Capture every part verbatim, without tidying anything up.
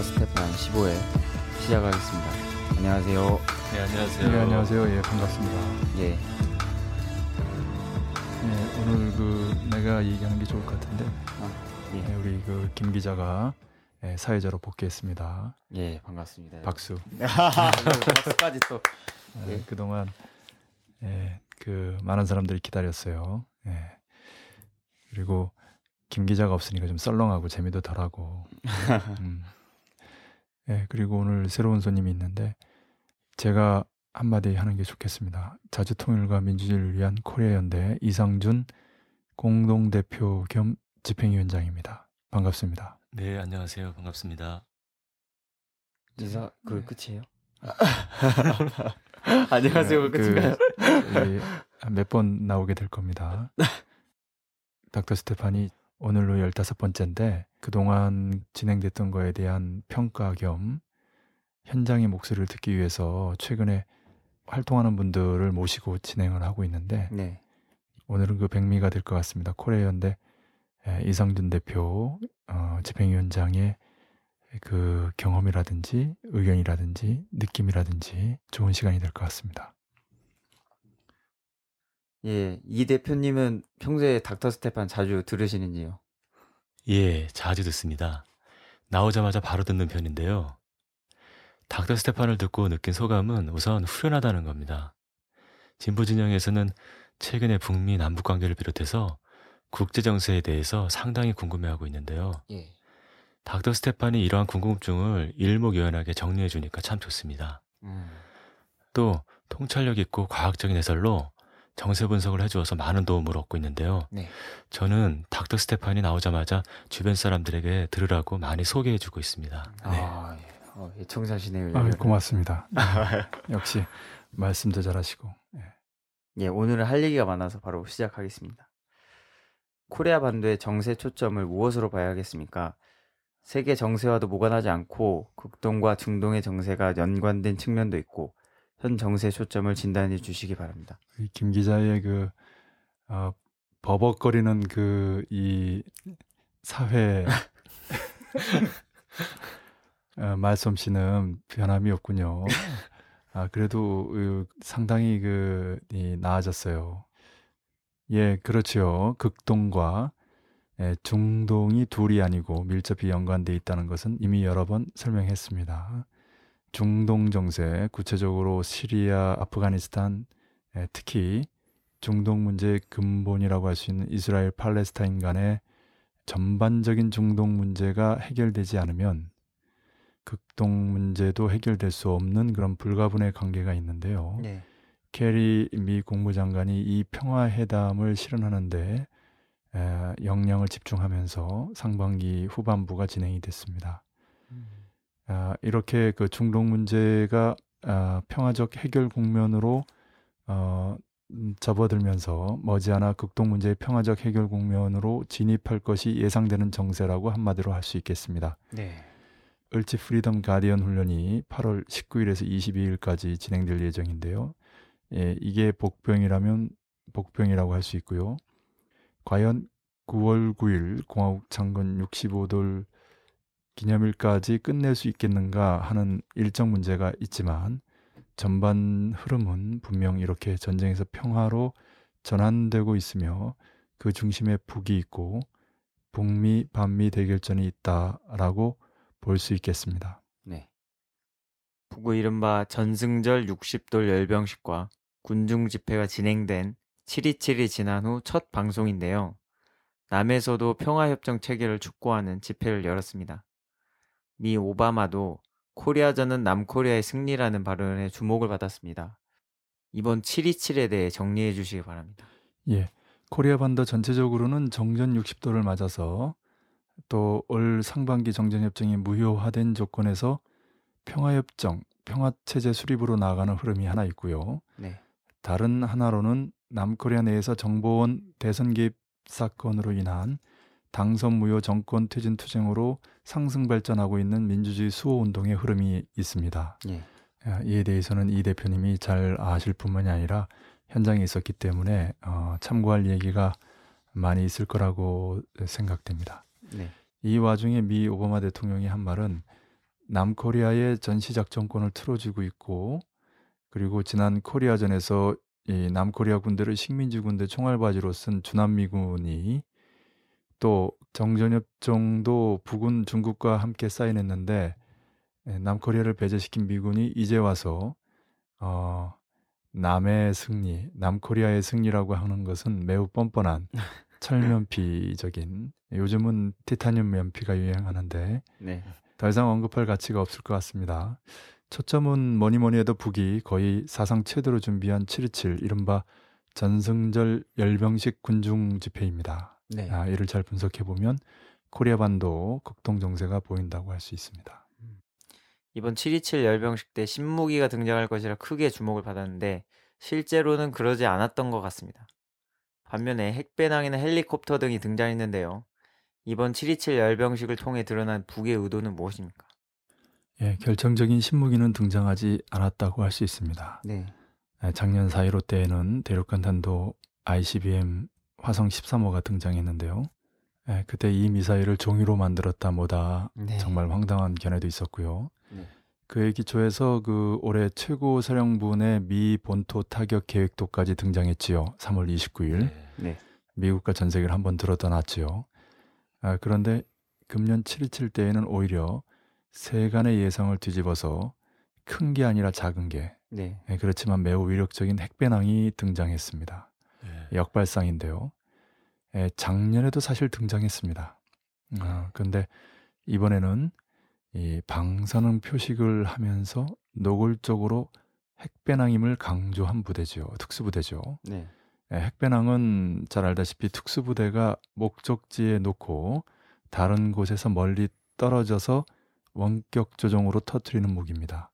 닥터 스테판 십오 회 시작하겠습니다. 안녕하세요. 네, 안녕하세요. 네, 안녕하세요. 예, 반갑습니다. 예. 네, 오늘 그 내가 얘기하는 게 좋을 것 같은데. 아, 예. 네, 우리 그 김 기자가 예, 사회자로 복귀했습니다. 예, 반갑습니다. 박수. 박수까지 또. 예. 네, 그동안 예, 그 많은 사람들이 기다렸어요. 예. 그리고 김 기자가 없으니까 좀 썰렁하고 재미도 덜하고. 음. 예, 그리고 오늘 새로운 손님이 있는데 제가 한마디 하는 게 좋겠습니다. 자주통일과 민주주의를 위한 코리아 연대 이상준 공동대표 겸 집행위원장입니다. 반갑습니다. 네, 안녕하세요. 반갑습니다. 이사 그 끝이에요? 안녕하세요. 그 끝인가요? 몇 번 나오게 될 겁니다. 닥터 스테판이 오늘로 열다섯 번째인데 그동안 진행됐던 거에 대한 평가 겸 현장의 목소리를 듣기 위해서 최근에 활동하는 분들을 모시고 진행을 하고 있는데 네. 오늘은 그 백미가 될 것 같습니다. 코리아 연대 이상준 대표 어, 집행위원장의 그 경험이라든지 의견이라든지 느낌이라든지 좋은 시간이 될 것 같습니다. 예, 이 대표님은 평소에 닥터 스테판 자주 들으시는지요? 예, 자주 듣습니다. 나오자마자 바로 듣는 편인데요. 닥터 스테판을 듣고 느낀 소감은 우선 후련하다는 겁니다. 진보 진영에서는 최근에 북미 남북 관계를 비롯해서 국제 정세에 대해서 상당히 궁금해하고 있는데요. 예. 닥터 스테판이 이러한 궁금증을 일목요연하게 정리해 주니까 참 좋습니다. 음. 또 통찰력 있고 과학적인 해설로 정세 분석을 해주어서 많은 도움을 얻고 있는데요. 네. 저는 닥터 스테판이 나오자마자 주변 사람들에게 들으라고 많이 소개해주고 있습니다. 네. 아, 예. 어, 애청자시네요. 아, 고맙습니다. 역시 말씀도 잘하시고. 예. 예, 오늘은 할 얘기가 많아서 바로 시작하겠습니다. 코리아 반도의 정세 초점을 무엇으로 봐야겠습니까? 세계 정세와도 모관하지 않고 극동과 중동의 정세가 연관된 측면도 있고 현 정세 초점을 진단해 주시기 바랍니다. 김 기자의 그 어, 버벅거리는 그 이 사회 어, 말솜씨는 변함이 없군요. 아 그래도 으, 상당히 그 이, 나아졌어요. 예, 그렇지요. 극동과 예, 중동이 둘이 아니고 밀접히 연관돼 있다는 것은 이미 여러 번 설명했습니다. 중동 정세, 구체적으로 시리아, 아프가니스탄, 예, 특히 중동 문제의 근본이라고 할 수 있는 이스라엘, 팔레스타인 간의 전반적인 중동 문제가 해결되지 않으면 극동 문제도 해결될 수 없는 그런 불가분의 관계가 있는데요. 네. 케리 미 국무장관이 이 평화회담을 실현하는데 에, 역량을 집중하면서 상반기 후반부가 진행이 됐습니다. 음. 아, 이렇게 그 중동 문제가 아, 평화적 해결 국면으로 어, 접어들면서 머지않아 극동 문제의 평화적 해결 국면으로 진입할 것이 예상되는 정세라고 한마디로 할 수 있겠습니다. 네. 을지 프리덤 가디언 훈련이 팔월 십구일에서 이십이일까지 진행될 예정인데요. 예, 이게 복병이라면 복병이라고 할 수 있고요. 과연 구월 구일 공화국 창건 육십오돌 기념일까지 끝낼 수 있겠는가 하는 일정 문제가 있지만 전반 흐름은 분명 이렇게 전쟁에서 평화로 전환되고 있으며 그 중심에 북이 있고 북미 반미 대결전이 있다라고 볼 수 있겠습니다. 네. 북의 이른바 전승절 육십돌 열병식과 군중 집회가 진행된 칠이칠이 지난 후 첫 방송인데요. 남에서도 평화협정 체결을 촉구하는 집회를 열었습니다. 미 오바마도 코리아전은 남코리아의 승리라는 발언에 주목을 받았습니다. 이번 칠이칠에 대해 정리해 주시기 바랍니다. 예, 코리아 반도 전체적으로는 정전 육십도를 맞아서 또 올 상반기 정전협정이 무효화된 조건에서 평화협정, 평화체제 수립으로 나아가는 흐름이 하나 있고요. 네. 다른 하나로는 남코리아 내에서 정보원 대선 개입 사건으로 인한 당선 무효 정권 퇴진 투쟁으로 상승 발전하고 있는 민주주의 수호운동의 흐름이 있습니다. 예. 이에 대해서는 이 대표님이 잘 아실 뿐만이 아니라 현장에 있었기 때문에 어, 참고할 얘기가 많이 있을 거라고 생각됩니다. 네. 이 와중에 미 오바마 대통령이 한 말은 남코리아의 전시작전권을 틀어주고 있고, 그리고 지난 코리아전에서 이 남코리아 군대를 식민지 군대 총알바지로 쓴 주남미군이, 또 정전협정도 북은 중국과 함께 사인했는데 예, 남코리아를 배제시킨 미군이 이제 와서 어, 남의 승리, 남코리아의 승리라고 하는 것은 매우 뻔뻔한 철면피적인, 요즘은 티타늄 면피가 유행하는데 네. 더 이상 언급할 가치가 없을 것 같습니다. 초점은 뭐니뭐니 해도 북이 거의 사상 최대로 준비한 칠 이칠, 이른바 전승절 열병식 군중 집회입니다. 네. 아, 이를 잘 분석해보면 코리아 반도 극동정세가 보인다고 할 수 있습니다. 이번 칠 이칠 열병식 때 신무기가 등장할 것이라 크게 주목을 받았는데 실제로는 그러지 않았던 것 같습니다. 반면에 핵배낭이나 헬리콥터 등이 등장했는데요. 이번 칠 이칠 열병식을 통해 드러난 북의 의도는 무엇입니까? 예, 결정적인 신무기는 등장하지 않았다고 할 수 있습니다. 네. 작년 사 일오 때에는 대륙간 탄도 아이씨비엠 화성 십삼 호가 등장했는데요. 예, 그때 이 미사일을 종이로 만들었다 뭐다 네. 정말 황당한 견해도 있었고요. 네. 그에 기초해서 그 올해 최고사령부의 미 본토 타격 계획도까지 등장했지요. 삼월 이십구일. 네. 네. 미국과 전 세계를 한번 들었다 놨지요. 아, 그런데 금년 칠 이칠 때에는 오히려 세간의 예상을 뒤집어서 큰 게 아니라 작은 게 네. 예, 그렇지만 매우 위력적인 핵배낭이 등장했습니다. 예. 역발상인데요. 예, 작년에도 사실 등장했습니다. 그런데 아, 이번에는 이 방사능 표식을 하면서 노골적으로 핵배낭임을 강조한 부대죠. 특수부대죠. 네. 예, 핵배낭은 잘 알다시피 특수부대가 목적지에 놓고 다른 곳에서 멀리 떨어져서 원격 조종으로 터뜨리는 무기입니다.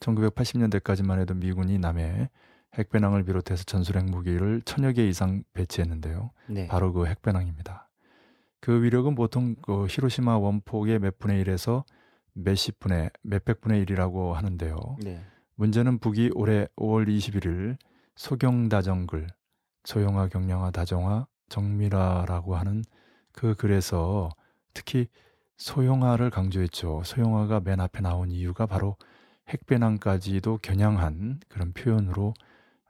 천구백팔십 년대까지만 해도 미군이 남해 핵배낭을 비롯해서 전술핵 무기를 천여 개 이상 배치했는데요. 네. 바로 그 핵배낭입니다. 그 위력은 보통 그 히로시마 원폭의 몇 분의 일에서 몇십 분의 몇백 분의 일이라고 하는데요. 네. 문제는 북이 올해 오월 이십일일 소경다정글, 소용화 경량화 다정화 정밀화라고 하는 그 글에서 특히 소형화를 강조했죠. 소형화가 맨 앞에 나온 이유가 바로 핵배낭까지도 겨냥한 그런 표현으로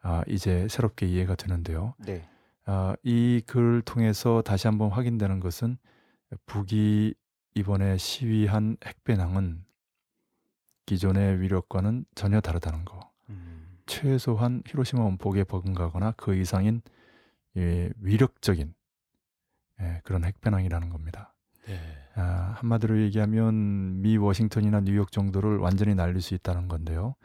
아, 이제 새롭게 이해가 되는데요. 네. 아, 이 글을 통해서 다시 한번 확인되는 것은 북이 이번에 시위한 핵배낭은 기존의 위력과는 전혀 다르다는 거. 음. 최소한 히로시마 원폭에 버금가거나 그 이상인 예, 위력적인 예, 그런 핵배낭이라는 겁니다. 네. 아, 한마디로 얘기하면 미 워싱턴이나 뉴욕 정도를 완전히 날릴 수 있다는 건데요.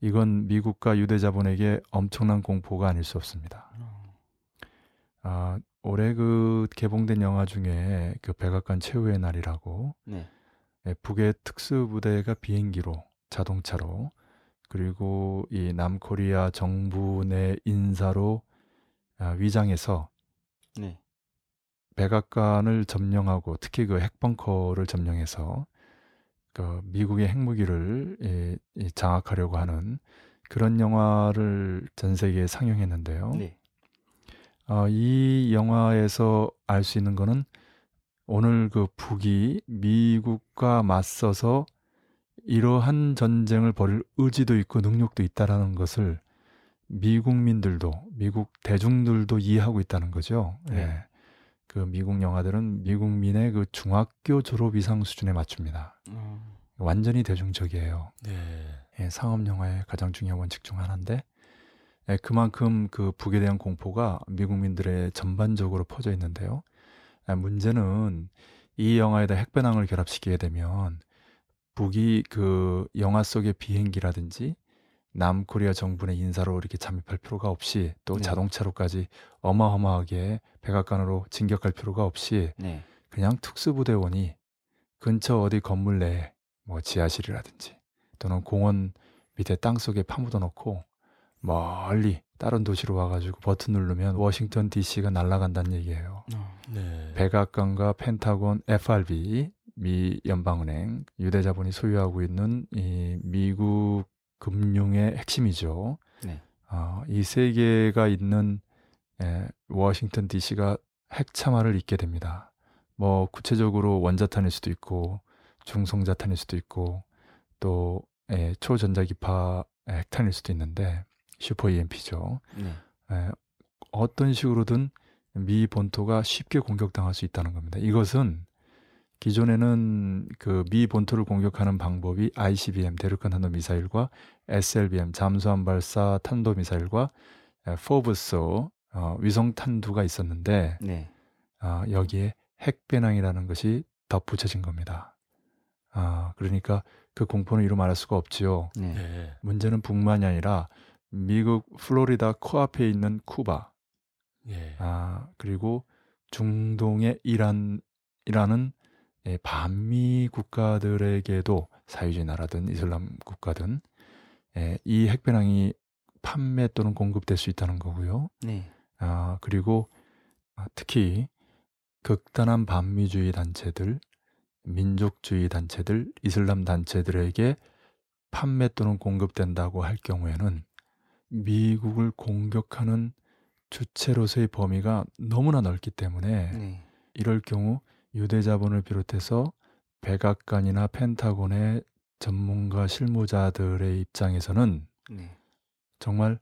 이건 미국과 유대자본에게 엄청난 공포가 아닐 수 없습니다. 아, 올해 그 개봉된 영화 중에 그 백악관 최후의 날이라고 네. 예, 북의 특수부대가 비행기로, 자동차로, 그리고 이 남코리아 정부 내 인사로 아, 위장해서 네. 백악관을 점령하고 특히 그 핵벙커를 점령해서 그 미국의 핵무기를 예, 예, 장악하려고 하는 그런 영화를 전 세계에 상영했는데요. 네. 어, 이 영화에서 알 수 있는 거는 오늘 그 북이 미국과 맞서서 이러한 전쟁을 벌일 의지도 있고 능력도 있다라는 것을 미국민들도, 미국 대중들도 이해하고 있다는 거죠. 네. 예. 그 미국 영화들은 미국민의 그 중학교 졸업 이상 수준에 맞춥니다. 음. 완전히 대중적이에요. 네. 예, 상업 영화의 가장 중요한 원칙 중 하나인데 예, 그만큼 그 북에 대한 공포가 미국민들의 전반적으로 퍼져 있는데요. 예, 문제는 이 영화에다 핵배낭을 결합시키게 되면 북이 그 영화 속의 비행기라든지 남코리아 정부의 인사로 이렇게 잠입할 필요가 없이 또 네. 자동차로까지 어마어마하게 백악관으로 진격할 필요가 없이 네. 그냥 특수부대원이 근처 어디 건물 내에 뭐 지하실이라든지 또는 공원 밑에 땅속에 파묻어 놓고 멀리 다른 도시로 와가지고 버튼 누르면 워싱턴 디씨가 날아간다는 얘기예요. 네. 백악관과 펜타곤, 에프알비, 미 연방은행, 유대자본이 소유하고 있는 이 미국 금융의 핵심이죠. 네. 어, 이 세 개가 있는 에, 워싱턴 디씨가 핵참화를 입게 됩니다. 뭐 구체적으로 원자탄일 수도 있고 중성자탄일 수도 있고 또 예, 초전자기파 핵탄일 수도 있는데 슈퍼 이엠피죠. 네. 예, 어떤 식으로든 미 본토가 쉽게 공격당할 수 있다는 겁니다. 이것은 기존에는 그 미 본토를 공격하는 방법이 아이씨비엠 대륙간 탄도 미사일과 에스엘비엠 잠수함 발사 탄도 미사일과 포브스 어, 위성 탄두가 있었는데 네. 어, 여기에 핵배낭이라는 것이 덧붙여진 겁니다. 아, 그러니까 그 공포는 이루 말할 수가 없지요. 네. 네. 문제는 북만이 아니라 미국 플로리다 코앞에 있는 쿠바, 네. 아, 그리고 중동의 이란이라는 반미 국가들에게도 사유주의 나라든 이슬람 국가든 에, 이 핵배낭이 판매 또는 공급될 수 있다는 거고요. 네. 아, 그리고 특히 극단한 반미주의 단체들, 민족주의 단체들, 이슬람 단체들에게 판매 또는 공급된다고 할 경우에는 미국을 공격하는 주체로서의 범위가 너무나 넓기 때문에 네. 이럴 경우 유대자본을 비롯해서 백악관이나 펜타곤의 전문가 실무자들의 입장에서는 네. 정말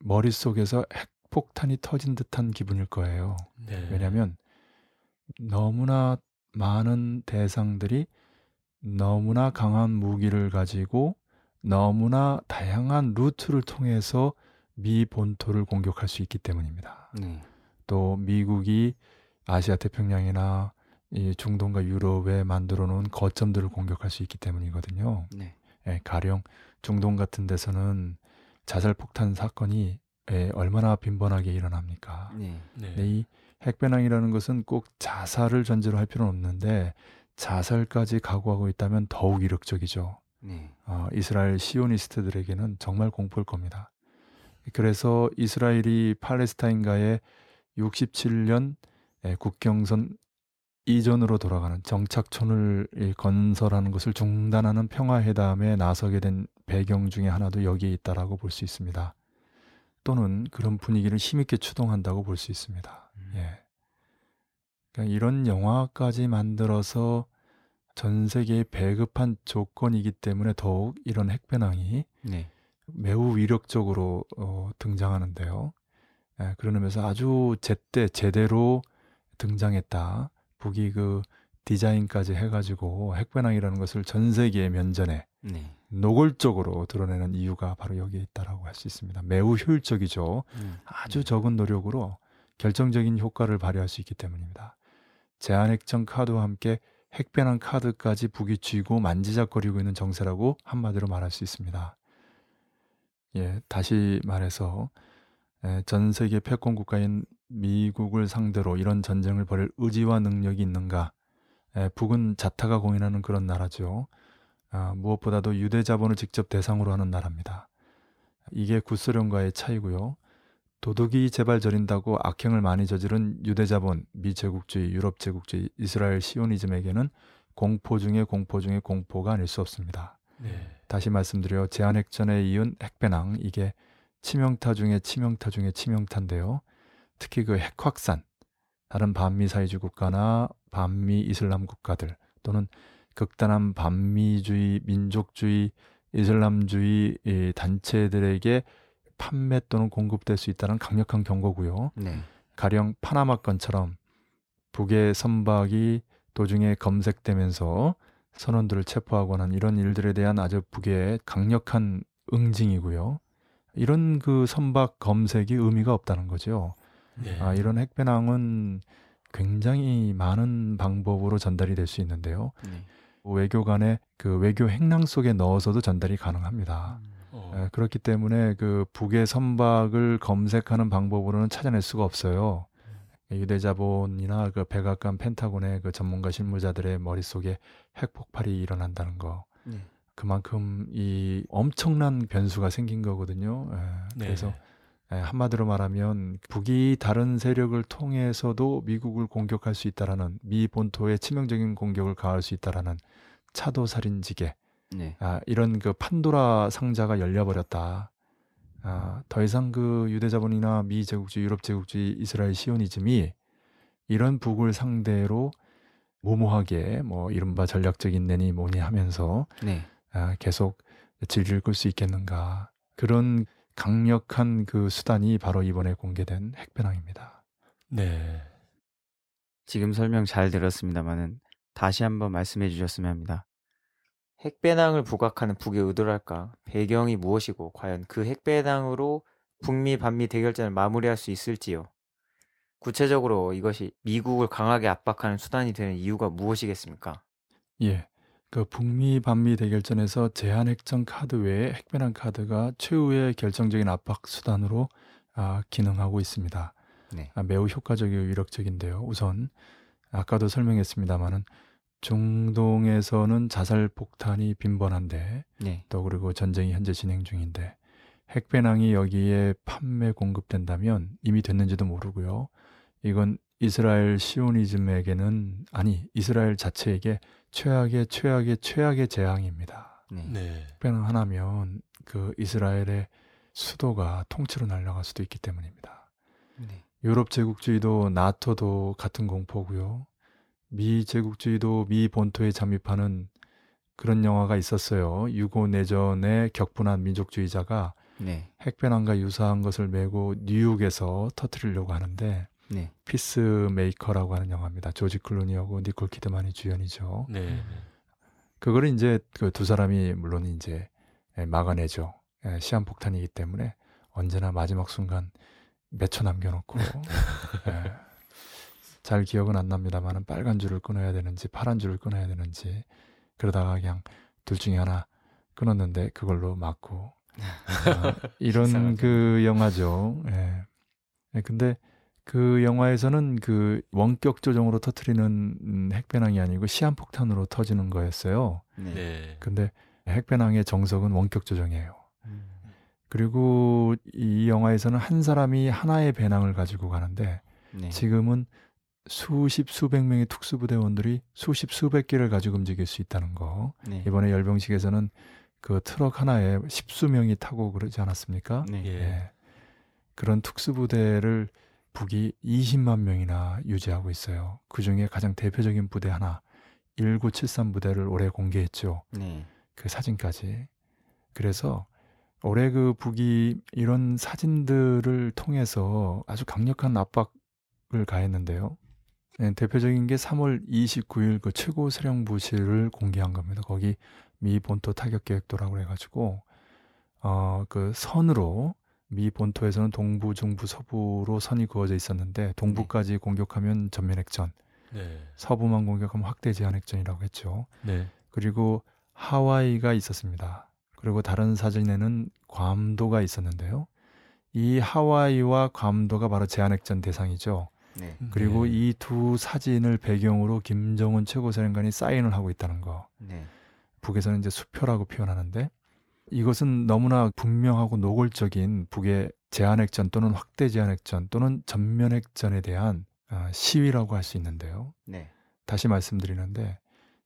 머릿속에서 핵폭탄이 터진 듯한 기분일 거예요. 네. 왜냐하면 너무나 많은 대상들이 너무나 강한 무기를 가지고 너무나 다양한 루트를 통해서 미 본토를 공격할 수 있기 때문입니다. 네. 또 미국이 아시아 태평양이나 이 중동과 유럽에 만들어 놓은 거점들을 공격할 수 있기 때문이거든요. 네. 예, 가령 중동 같은 데서는 자살폭탄 사건이 얼마나 빈번하게 일어납니까? 네. 네. 이 핵배낭이라는 것은 꼭 자살을 전제로 할 필요는 없는데 자살까지 각오하고 있다면 더욱 이력적이죠. 네. 어, 이스라엘 시오니스트들에게는 정말 공포일 겁니다. 그래서 이스라엘이 팔레스타인과의 육십칠 년 국경선 이전으로 돌아가는 정착촌을 건설하는 것을 중단하는 평화회담에 나서게 된 배경 중에 하나도 여기에 있다라고 볼 수 있습니다. 또는 그런 분위기를 힘있게 추동한다고 볼 수 있습니다. 음. 예. 그러니까 이런 영화까지 만들어서 전 세계의 배급한 조건이기 때문에 더욱 이런 핵배낭이 네. 매우 위력적으로 어, 등장하는데요. 예, 그런 의미에서 아주 제때 제대로 등장했다. 북이 그 디자인까지 해가지고 핵배낭이라는 것을 전 세계의 면전에 네. 노골적으로 드러내는 이유가 바로 여기에 있다라고 할 수 있습니다. 매우 효율적이죠. 음, 아주 네. 적은 노력으로 결정적인 효과를 발휘할 수 있기 때문입니다. 제한핵전 카드와 함께 핵배낭 카드까지 북이 쥐고 만지작거리고 있는 정세라고 한마디로 말할 수 있습니다. 예, 다시 말해서 예, 전 세계 패권 국가인 미국을 상대로 이런 전쟁을 벌일 의지와 능력이 있는가? 예, 북은 자타가 공인하는 그런 나라죠. 아, 무엇보다도 유대자본을 직접 대상으로 하는 나라입니다. 이게 구소련과의 차이고요. 도둑이 제발 저린다고 악행을 많이 저지른 유대자본, 미제국주의, 유럽제국주의, 이스라엘 시오니즘에게는 공포 중에 공포 중에 공포가 아닐 수 없습니다. 네. 다시 말씀드려 제한핵전에 이은 핵배낭, 이게 치명타 중에 치명타 중에 치명타인데요. 특히 그 핵확산, 다른 반미 사회주의 국가나 반미 이슬람 국가들 또는 극단한 반미주의, 민족주의, 이슬람주의 단체들에게 판매 또는 공급될 수 있다는 강력한 경고고요. 네. 가령 파나마건처럼 북의 선박이 도중에 검색되면서 선원들을 체포하거나 이런 일들에 대한 아주 북의 강력한 응징이고요. 이런 그 선박 검색이 의미가 없다는 거죠. 네. 아, 이런 핵배낭은 굉장히 많은 방법으로 전달이 될 수 있는데요. 네. 외교 간의 그 외교 행랑 속에 넣어서도 전달이 가능합니다. 음, 어. 에, 그렇기 때문에 그 북의 선박을 검색하는 방법으로는 찾아낼 수가 없어요. 음. 유대자본이나 그 백악관 펜타곤의 그 전문가 실무자들의 머릿속에 핵폭발이 일어난다는 거. 네. 그만큼 이 엄청난 변수가 생긴 거거든요. 에, 네. 그래서 에, 한마디로 말하면 북이 다른 세력을 통해서도 미국을 공격할 수 있다라는, 미 본토에 치명적인 공격을 가할 수 있다라는 차도살인지게 네. 아, 이런 그 판도라 상자가 열려버렸다. 아, 더 이상 그 유대자본이나 미 제국주의, 유럽 제국주의, 이스라엘 시오니즘이 이런 북을 상대로 무모하게 뭐 이른바 전략적인 내니 뭐니 하면서 네. 아, 계속 질질 끌 수 있겠는가. 그런 강력한 그 수단이 바로 이번에 공개된 핵배낭입니다. 네. 지금 설명 잘 들었습니다만은 다시 한번 말씀해 주셨으면 합니다. 핵배낭을 부각하는 북의 의도랄까? 배경이 무엇이고 과연 그 핵배낭으로 북미 반미 대결전을 마무리할 수 있을지요? 구체적으로 이것이 미국을 강하게 압박하는 수단이 되는 이유가 무엇이겠습니까? 예, 그 북미 반미 대결전에서 제한 핵전 카드 외에 핵배낭 카드가 최후의 결정적인 압박 수단으로 아, 기능하고 있습니다. 네. 아, 매우 효과적이고 위력적인데요. 우선 아까도 설명했습니다마는 중동에서는 자살 폭탄이 빈번한데 네. 또 그리고 전쟁이 현재 진행 중인데 핵배낭이 여기에 판매 공급된다면 이미 됐는지도 모르고요. 이건 이스라엘 시오니즘에게는 아니 이스라엘 자체에게 최악의 최악의 최악의 재앙입니다. 네. 네. 핵배낭 하나면 그 이스라엘의 수도가 통째로 날아갈 수도 있기 때문입니다. 네. 유럽 제국주의도 나토도 같은 공포고요. 미 제국주의도 미 본토에 잠입하는 그런 영화가 있었어요. 유고 내전에 격분한 민족주의자가 네. 핵배낭과 유사한 것을 메고 뉴욕에서 터뜨리려고 하는데 네. 피스메이커라고 하는 영화입니다. 조지 클루니하고 니콜 키드만이 주연이죠. 네. 그거를 이제 그 두 사람이 물론 이제 막아내죠. 시한폭탄이기 때문에 언제나 마지막 순간 몇 초 남겨놓고 예, 잘 기억은 안 납니다만 빨간 줄을 끊어야 되는지 파란 줄을 끊어야 되는지 그러다가 그냥 둘 중에 하나 끊었는데 그걸로 맞고 아, 이런 그 영화죠. 예. 예, 근데 그 영화에서는 그 원격 조종으로 터트리는 핵배낭이 아니고 시한폭탄으로 터지는 거였어요. 네. 근데 핵배낭의 정석은 원격 조종이에요. 음. 그리고 이 영화에서는 한 사람이 하나의 배낭을 가지고 가는데 네. 지금은 수십 수백 명의 특수부대원들이 수십 수백 개를 가지고 움직일 수 있다는 거. 네. 이번에 열병식에서는 그 트럭 하나에 십수 명이 타고 그러지 않았습니까? 네. 예. 그런 특수부대를 북이 이십만 명이나 유지하고 있어요. 그중에 가장 대표적인 부대 하나 천구백칠십삼 부대를 올해 공개했죠. 네. 그 사진까지. 그래서 올해 그 북이 이런 사진들을 통해서 아주 강력한 압박을 가했는데요. 네, 대표적인 게 삼월 이십구일 그 최고사령부실을 공개한 겁니다. 거기 미 본토 타격계획도라고 해가지고 어, 그 선으로 미 본토에서는 동부, 중부, 서부로 선이 그어져 있었는데 동부까지 네. 공격하면 전면핵전, 네. 서부만 공격하면 확대 제한핵전이라고 했죠. 네. 그리고 하와이가 있었습니다. 그리고 다른 사진에는 괌도가 있었는데요. 이 하와이와 괌도가 바로 제한핵전 대상이죠. 네. 그리고 네. 이 두 사진을 배경으로 김정은 최고사령관이 사인을 하고 있다는 거. 네. 북에서는 이제 수표라고 표현하는데 이것은 너무나 분명하고 노골적인 북의 제한핵전 또는 확대 제한핵전 또는 전면핵전에 대한 시위라고 할 수 있는데요. 네. 다시 말씀드리는데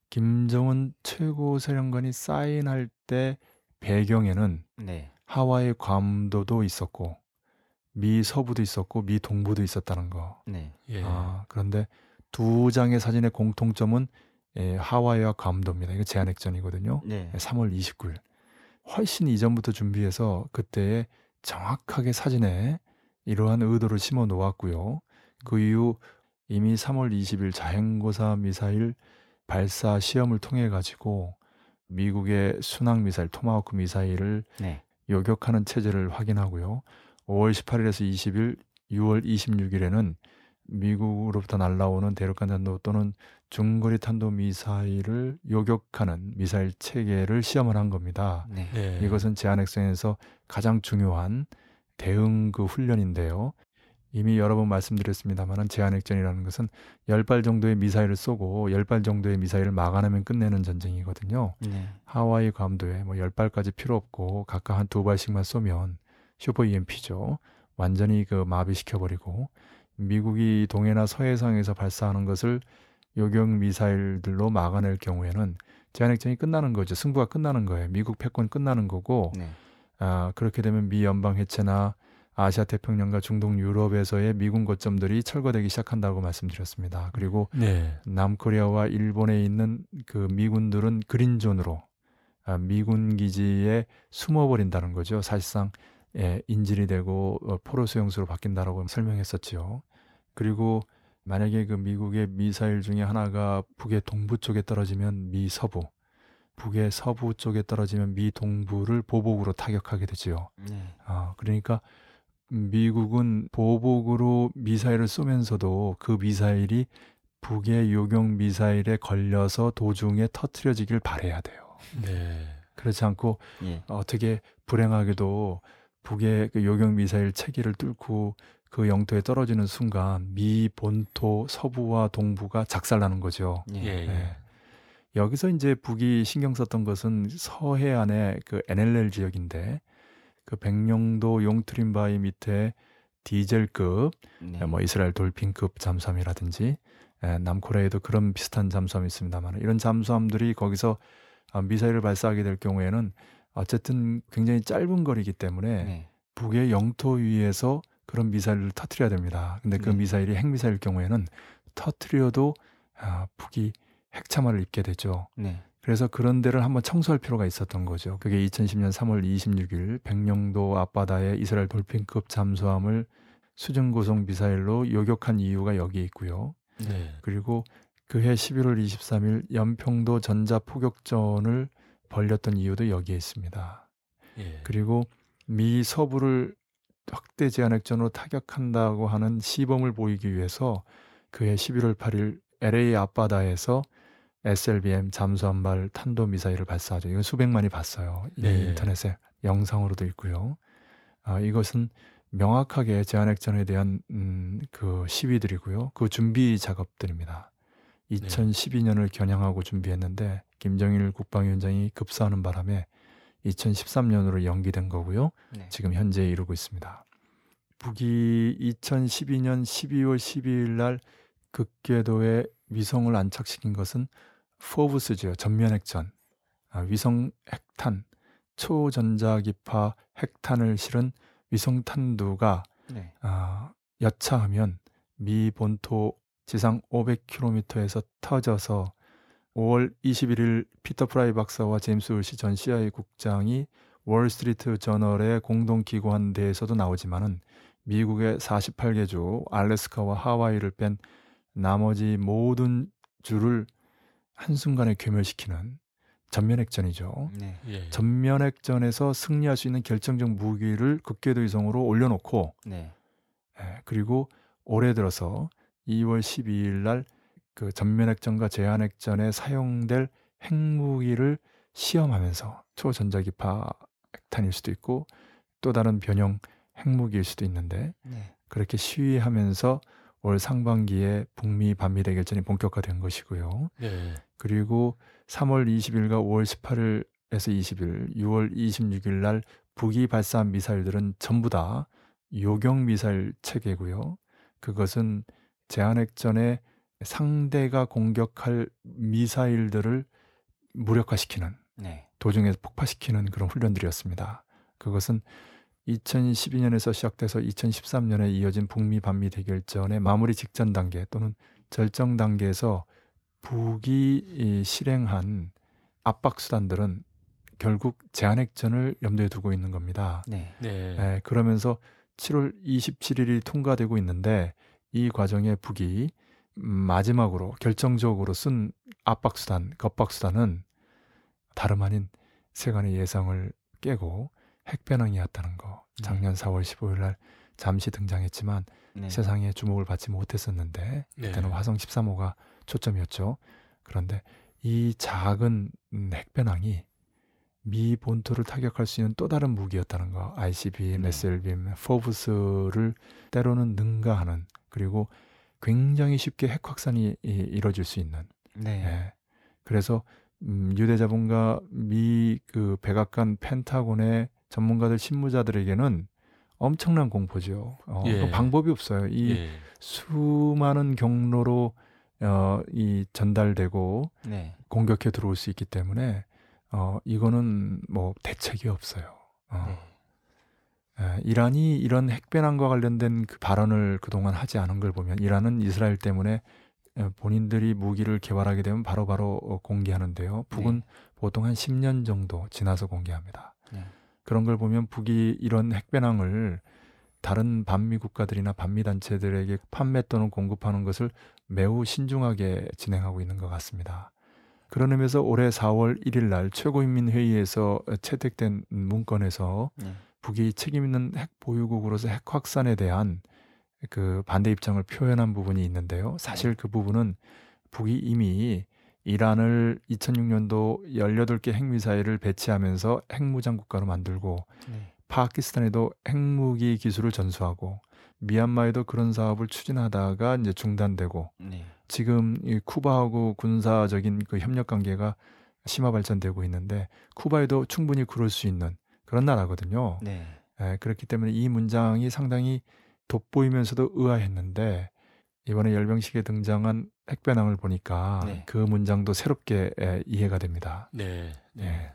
김정은 최고사령관이 사인할 때 배경에는 네. 하와이 괌도도 있었고 미 서부도 있었고 미 동부도 있었다는 거. 네. 예. 아, 그런데 두 장의 사진의 공통점은 예, 하와이와 괌도입니다. 이거 제한핵전이거든요. 네. 삼월 이십구일. 훨씬 이전부터 준비해서 그때에 정확하게 사진에 이러한 의도를 심어 놓았고요. 그 이후 이미 삼월 이십일 자행고사 미사일 발사 시험을 통해 가지고 미국의 순항 미사일, 토마호크 미사일을 네. 요격하는 체제를 확인하고요. 오월 십팔일에서 이십일, 유월 이십육일에는 미국으로부터 날아오는 대륙간탄도 또는 중거리 탄도 미사일을 요격하는 미사일 체계를 시험을 한 겁니다. 네. 네. 이것은 제한핵전에서 가장 중요한 대응 그 훈련인데요. 이미 여러 번 말씀드렸습니다만 제한핵전이라는 것은 열 발 정도의 미사일을 쏘고 열 발 정도의 미사일을 막아내면 끝내는 전쟁이거든요. 네. 하와이 괌도에 뭐 열 발까지 필요 없고 각각 한 두 발씩만 쏘면 슈퍼 이엠피죠. 완전히 그 마비시켜버리고 미국이 동해나 서해상에서 발사하는 것을 요격 미사일들로 막아낼 경우에는 제한핵전이 끝나는 거죠. 승부가 끝나는 거예요. 미국 패권 끝나는 거고 네. 아, 그렇게 되면 미 연방해체나 아시아 태평양과 중동 유럽에서의 미군 거점들이 철거되기 시작한다고 말씀드렸습니다. 그리고 네. 남코리아와 일본에 있는 그 미군들은 그린존으로 아, 미군 기지에 숨어버린다는 거죠. 사실상 예, 인질이 되고 어, 포로 수용소로 바뀐다라고 설명했었지요. 그리고 만약에 그 미국의 미사일 중에 하나가 북의 동부 쪽에 떨어지면 미 서부, 북의 서부 쪽에 떨어지면 미 동부를 보복으로 타격하게 되지요. 네. 아, 그러니까 미국은 보복으로 미사일을 쏘면서도 그 미사일이 북의 요격 미사일에 걸려서 도중에 터트려지길 바라야 돼요. 네. 그렇지 않고 예. 어떻게 불행하게도 북의 그 요격 미사일 체계를 뚫고 그 영토에 떨어지는 순간 미 본토 서부와 동부가 작살나는 거죠. 예. 예. 예. 여기서 이제 북이 신경 썼던 것은 서해안의 그 엔엘엘 지역인데 그 백령도 용트림 바위 밑에 디젤급, 네. 뭐 이스라엘 돌핀급 잠수함이라든지 예, 남코리아에도 그런 비슷한 잠수함이 있습니다만 이런 잠수함들이 거기서 미사일을 발사하게 될 경우에는 어쨌든 굉장히 짧은 거리이기 때문에 네. 북의 영토 위에서 그런 미사일을 터뜨려야 됩니다. 근데 그 네. 미사일이 핵미사일일 경우에는 터뜨려도 아, 북이 핵참화를 입게 되죠. 네. 그래서 그런 데를 한번 청소할 필요가 있었던 거죠. 그게 이천십 년 삼월 이십육 일 백령도 앞바다의 이스라엘 돌핀급 잠수함을 수중고속 미사일로 요격한 이유가 여기에 있고요. 네. 그리고 그해 십일월 이십삼 일 연평도 전자포격전을 벌렸던 이유도 여기에 있습니다. 예. 그리고 미 서부를 확대 제한핵전으로 타격한다고 하는 시범을 보이기 위해서 그해 십일월 팔 일 엘에이 앞바다에서 에스엘비엠 잠수함발 탄도미사일을 발사하죠. 이건 수백만이 봤어요. 네. 인터넷에 영상으로도 있고요. 아, 이것은 명확하게 제한핵전에 대한 음, 그 시위들이고요. 그 준비 작업들입니다. 이천십이 년을 겨냥하고 준비했는데 김정일 국방위원장이 급사하는 바람에 이천십삼 년으로 연기된 거고요. 네. 지금 현재 이루고 있습니다. 북이 이천십이 년 십이월 십이 일 날 극궤도에 위성을 안착시킨 것은 포브스죠. 전면핵전, 아, 위성 핵탄, 초전자기파 핵탄을 실은 위성 탄두가 네. 아, 여차하면 미 본토 지상 오백 킬로미터에서 터져서 오월 이십일 일 피터 프라이 박사와 제임스 울시 전 씨아이에이 국장이 월스트리트 저널의 공동 기고한 대에서도 나오지만은 미국의 사십팔 개 주 알래스카와 하와이를 뺀 나머지 모든 주를 한순간에 괴멸시키는 전면핵전이죠. 네. 예. 전면핵전에서 승리할 수 있는 결정적 무기를 극궤도 위성으로 올려놓고 네. 예, 그리고 올해 들어서 이월 십이 일 날 그 전면핵전과 제한핵전에 사용될 핵무기를 시험하면서 초전자기파 핵탄일 수도 있고 또 다른 변형 핵무기일 수도 있는데 네. 그렇게 시위하면서 올 상반기에 북미 반미 대결전이 본격화된 것이고요. 네. 그리고 삼월 이십일과 오월 십팔 일에서 이십 일, 유월 이십육 일 날 북이 발사한 미사일들은 전부 다 요격 미사일 체계고요. 그것은 제한핵전에 상대가 공격할 미사일들을 무력화시키는 네. 도중에 폭파시키는 그런 훈련들이었습니다. 그것은 이천십이 년에서 시작돼서 이천십삼 년에 이어진 북미 반미 대결전의 마무리 직전 단계 또는 절정 단계에서 북이 실행한 압박 수단들은 결국 제한핵전을 염두에 두고 있는 겁니다. 네. 네. 네, 그러면서 칠월 이십칠 일이 통과되고 있는데 이 과정에 북이 마지막으로 결정적으로 쓴 압박 수단, 겁박 수단은 다름 아닌 세간의 예상을 깨고 핵배낭이었다는 거. 작년 네. 사월 십오 일 날 잠시 등장했지만 네. 세상에 주목을 받지 못했었는데 그때는 네. 화성 십삼 호가 초점이었죠. 그런데 이 작은 핵배낭이 미 본토를 타격할 수 있는 또 다른 무기였다는 거. 아이씨비엠, 네. 에스엘비엠, 포브스를 때로는 능가하는 그리고 굉장히 쉽게 핵 확산이 이뤄질 수 있는. 네. 예. 그래서 음, 유대자본과 미 그 백악관 펜타곤의 전문가들 신무자들에게는 엄청난 공포죠. 어, 예. 방법이 없어요. 이 예. 수많은 경로로 어, 이 전달되고 네. 공격해 들어올 수 있기 때문에 어, 이거는 뭐 대책이 없어요. 어. 네. 예, 이란이 이런 핵배낭과 관련된 그 발언을 그동안 하지 않은 걸 보면 이란은 이스라엘 때문에 본인들이 무기를 개발하게 되면 바로바로 바로 공개하는데요. 북은 네. 보통 한 십 년 정도 지나서 공개합니다. 네. 그런 걸 보면 북이 이런 핵배낭을 다른 반미 국가들이나 반미 단체들에게 판매 또는 공급하는 것을 매우 신중하게 진행하고 있는 것 같습니다. 그런 의미에서 올해 사월 일일 날 최고인민회의에서 채택된 문건에서 네. 북이 책임있는 핵 보유국으로서 핵 확산에 대한 그 반대 입장을 표현한 부분이 있는데요. 사실 그 부분은 북이 이미 이란을 이천육년도 열여덟 개 핵미사일을 배치하면서 핵무장 국가로 만들고 네. 파키스탄에도 핵무기 기술을 전수하고 미얀마에도 그런 사업을 추진하다가 이제 중단되고 네. 지금 이 쿠바하고 군사적인 그 협력 관계가 심화 발전되고 있는데 쿠바에도 충분히 그럴 수 있는 그런 나라거든요. 네. 예, 그렇기 때문에 이 문장이 상당히 돋보이면서도 의아했는데 이번에 열병식에 등장한 핵배낭을 보니까 네. 그 문장도 새롭게 예, 이해가 됩니다. 네. 네. 예.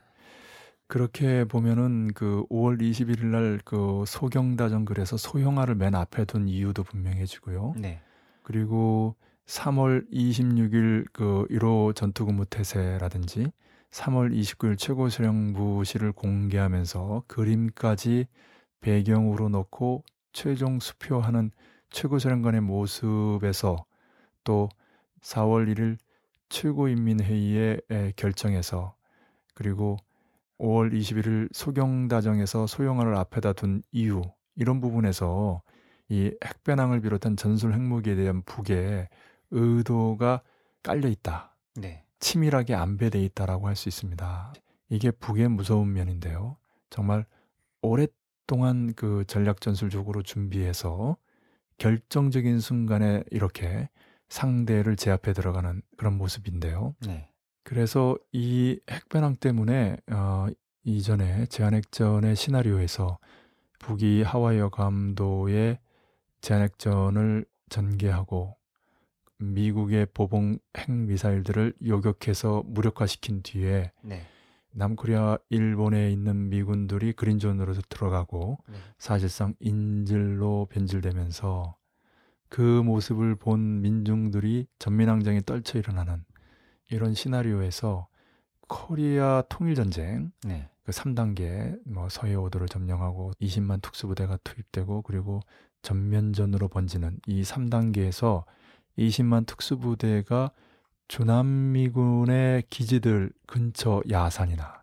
그렇게 보면은 그 오월 이십일일 날 그 소경다정 글에서 소형화를 맨 앞에 둔 이유도 분명해지고요. 네. 그리고 삼월 이십육일 그 일호 전투근무 태세라든지 삼월 이십구일 최고수령부실을 공개하면서 그림까지 배경으로 넣고 최종 수표하는 최고수령관의 모습에서 또 사월 일일 최고인민회의의 결정에서 그리고 오월 이십일일 소경다정에서 소형화를 앞에다 둔 이유 이런 부분에서 이 핵배낭을 비롯한 전술 핵무기에 대한 북의 의도가 깔려 있다. 네. 치밀하게 안배되어 있다라고 할 수 있습니다. 이게 북의 무서운 면인데요. 정말 오랫동안 그 전략전술적으로 준비해서 결정적인 순간에 이렇게 상대를 제압해 들어가는 그런 모습인데요. 네. 그래서 이 핵배낭 때문에 어, 이전에 제한핵전의 시나리오에서 북이 하와이 여감도에 제한핵전을 전개하고 미국의 보복 핵미사일들을 요격해서 무력화시킨 뒤에 네. 남코리아 일본에 있는 미군들이 그린존으로 들어가고 네. 사실상 인질로 변질되면서 그 모습을 본 민중들이 전민항쟁에 떨쳐 일어나는 이런 시나리오에서 코리아 통일전쟁 네. 그 삼 단계 뭐 서해오도를 점령하고 이십만 특수부대가 투입되고 그리고 전면전으로 번지는 이 삼 단계에서 이십만 특수부대가 주남미군의 기지들 근처 야산이나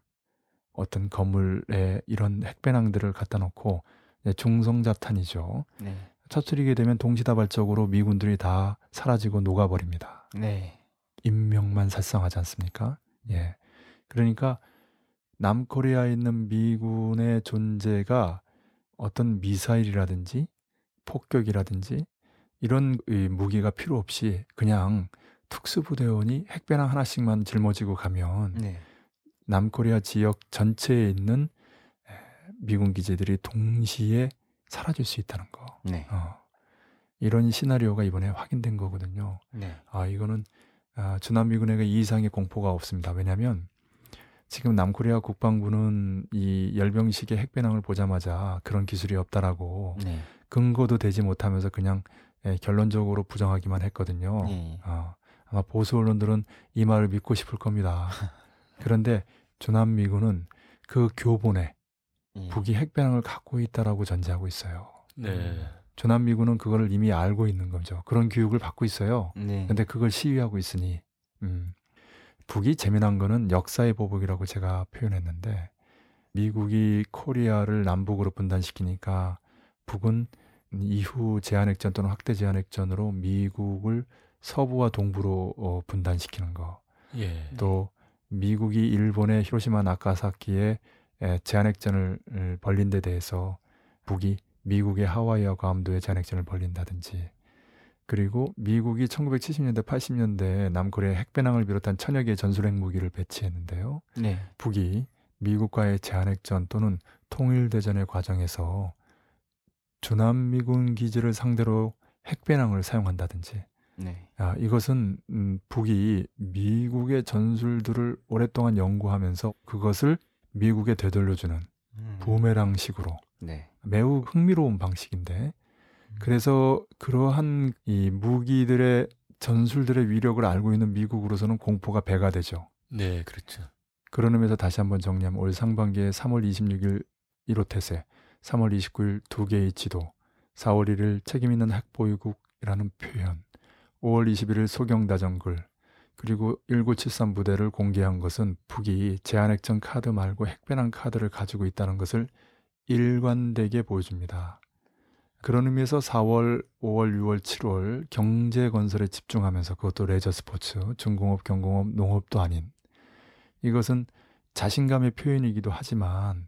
어떤 건물에 이런 핵배낭들을 갖다 놓고 중성자탄이죠. 네. 터뜨리게 되면 동시다발적으로 미군들이 다 사라지고 녹아버립니다. 네. 인명만 살상하지 않습니까? 예. 그러니까 남코리아에 있는 미군의 존재가 어떤 미사일이라든지 폭격이라든지 이런 무기가 필요 없이 그냥 특수부대원이 핵배낭 하나씩만 짊어지고 가면 네. 남코리아 지역 전체에 있는 미군 기지들이 동시에 사라질 수 있다는 거. 네. 어. 이런 시나리오가 이번에 확인된 거거든요. 네. 아, 이거는 아, 주남미군에게 이상의 공포가 없습니다. 왜냐하면 지금 남코리아 국방부는 이 열병식의 핵배낭을 보자마자 그런 기술이 없다라고 네. 근거도 되지 못하면서 그냥 예, 결론적으로 부정하기만 했거든요. 네. 어, 아마 보수 언론들은 이 말을 믿고 싶을 겁니다. 그런데 주남미군은 그 교본에 네. 북이 핵배낭을 갖고 있다라고 전제하고 있어요. 네. 주남미군은 그걸 이미 알고 있는 거죠. 그런 교육을 받고 있어요. 그런데 네. 그걸 시위하고 있으니 음, 북이 재미난 거는 역사의 보복이라고 제가 표현했는데 미국이 코리아를 남북으로 분단시키니까 북은 이후 제한핵전 또는 확대 제한핵전으로 미국을 서부와 동부로 어, 분단시키는 거. 예. 또 미국이 일본의 히로시마 나가사키에 제한핵전을 벌린 데 대해서 북이 미국의 하와이와 괌도에 제한핵전을 벌린다든지 그리고 미국이 천구백칠십년대, 팔십년대에 남코리아의 핵배낭을 비롯한 천여 개의 전술핵무기를 배치했는데요. 네. 북이 미국과의 제한핵전 또는 통일대전의 과정에서 주남미군 기지를 상대로 핵배낭을 사용한다든지 네. 아, 이것은 음, 북이 미국의 전술들을 오랫동안 연구하면서 그것을 미국에 되돌려주는 음. 부메랑식으로 네. 매우 흥미로운 방식인데, 그래서 그러한 이 무기들의 전술들의 위력을 알고 있는 미국으로서는 공포가 배가 되죠. 네, 그렇죠. 그런 의미에서 다시 한번 정리하면 올 상반기에 삼월 이십육일 일 호 태세, 삼월 이십구일 두 개의 지도, 사월 일일 책임 있는 핵보유국이라는 표현, 오월 이십일일 소경다정글, 그리고 천구백칠십삼 부대를 공개한 것은 북이 제한핵전 카드 말고 핵배낭 카드를 가지고 있다는 것을 일관되게 보여줍니다. 그런 의미에서 사월, 오월, 유월, 칠월 경제건설에 집중하면서, 그것도 레저스포츠, 중공업, 경공업, 농업도 아닌, 이것은 자신감의 표현이기도 하지만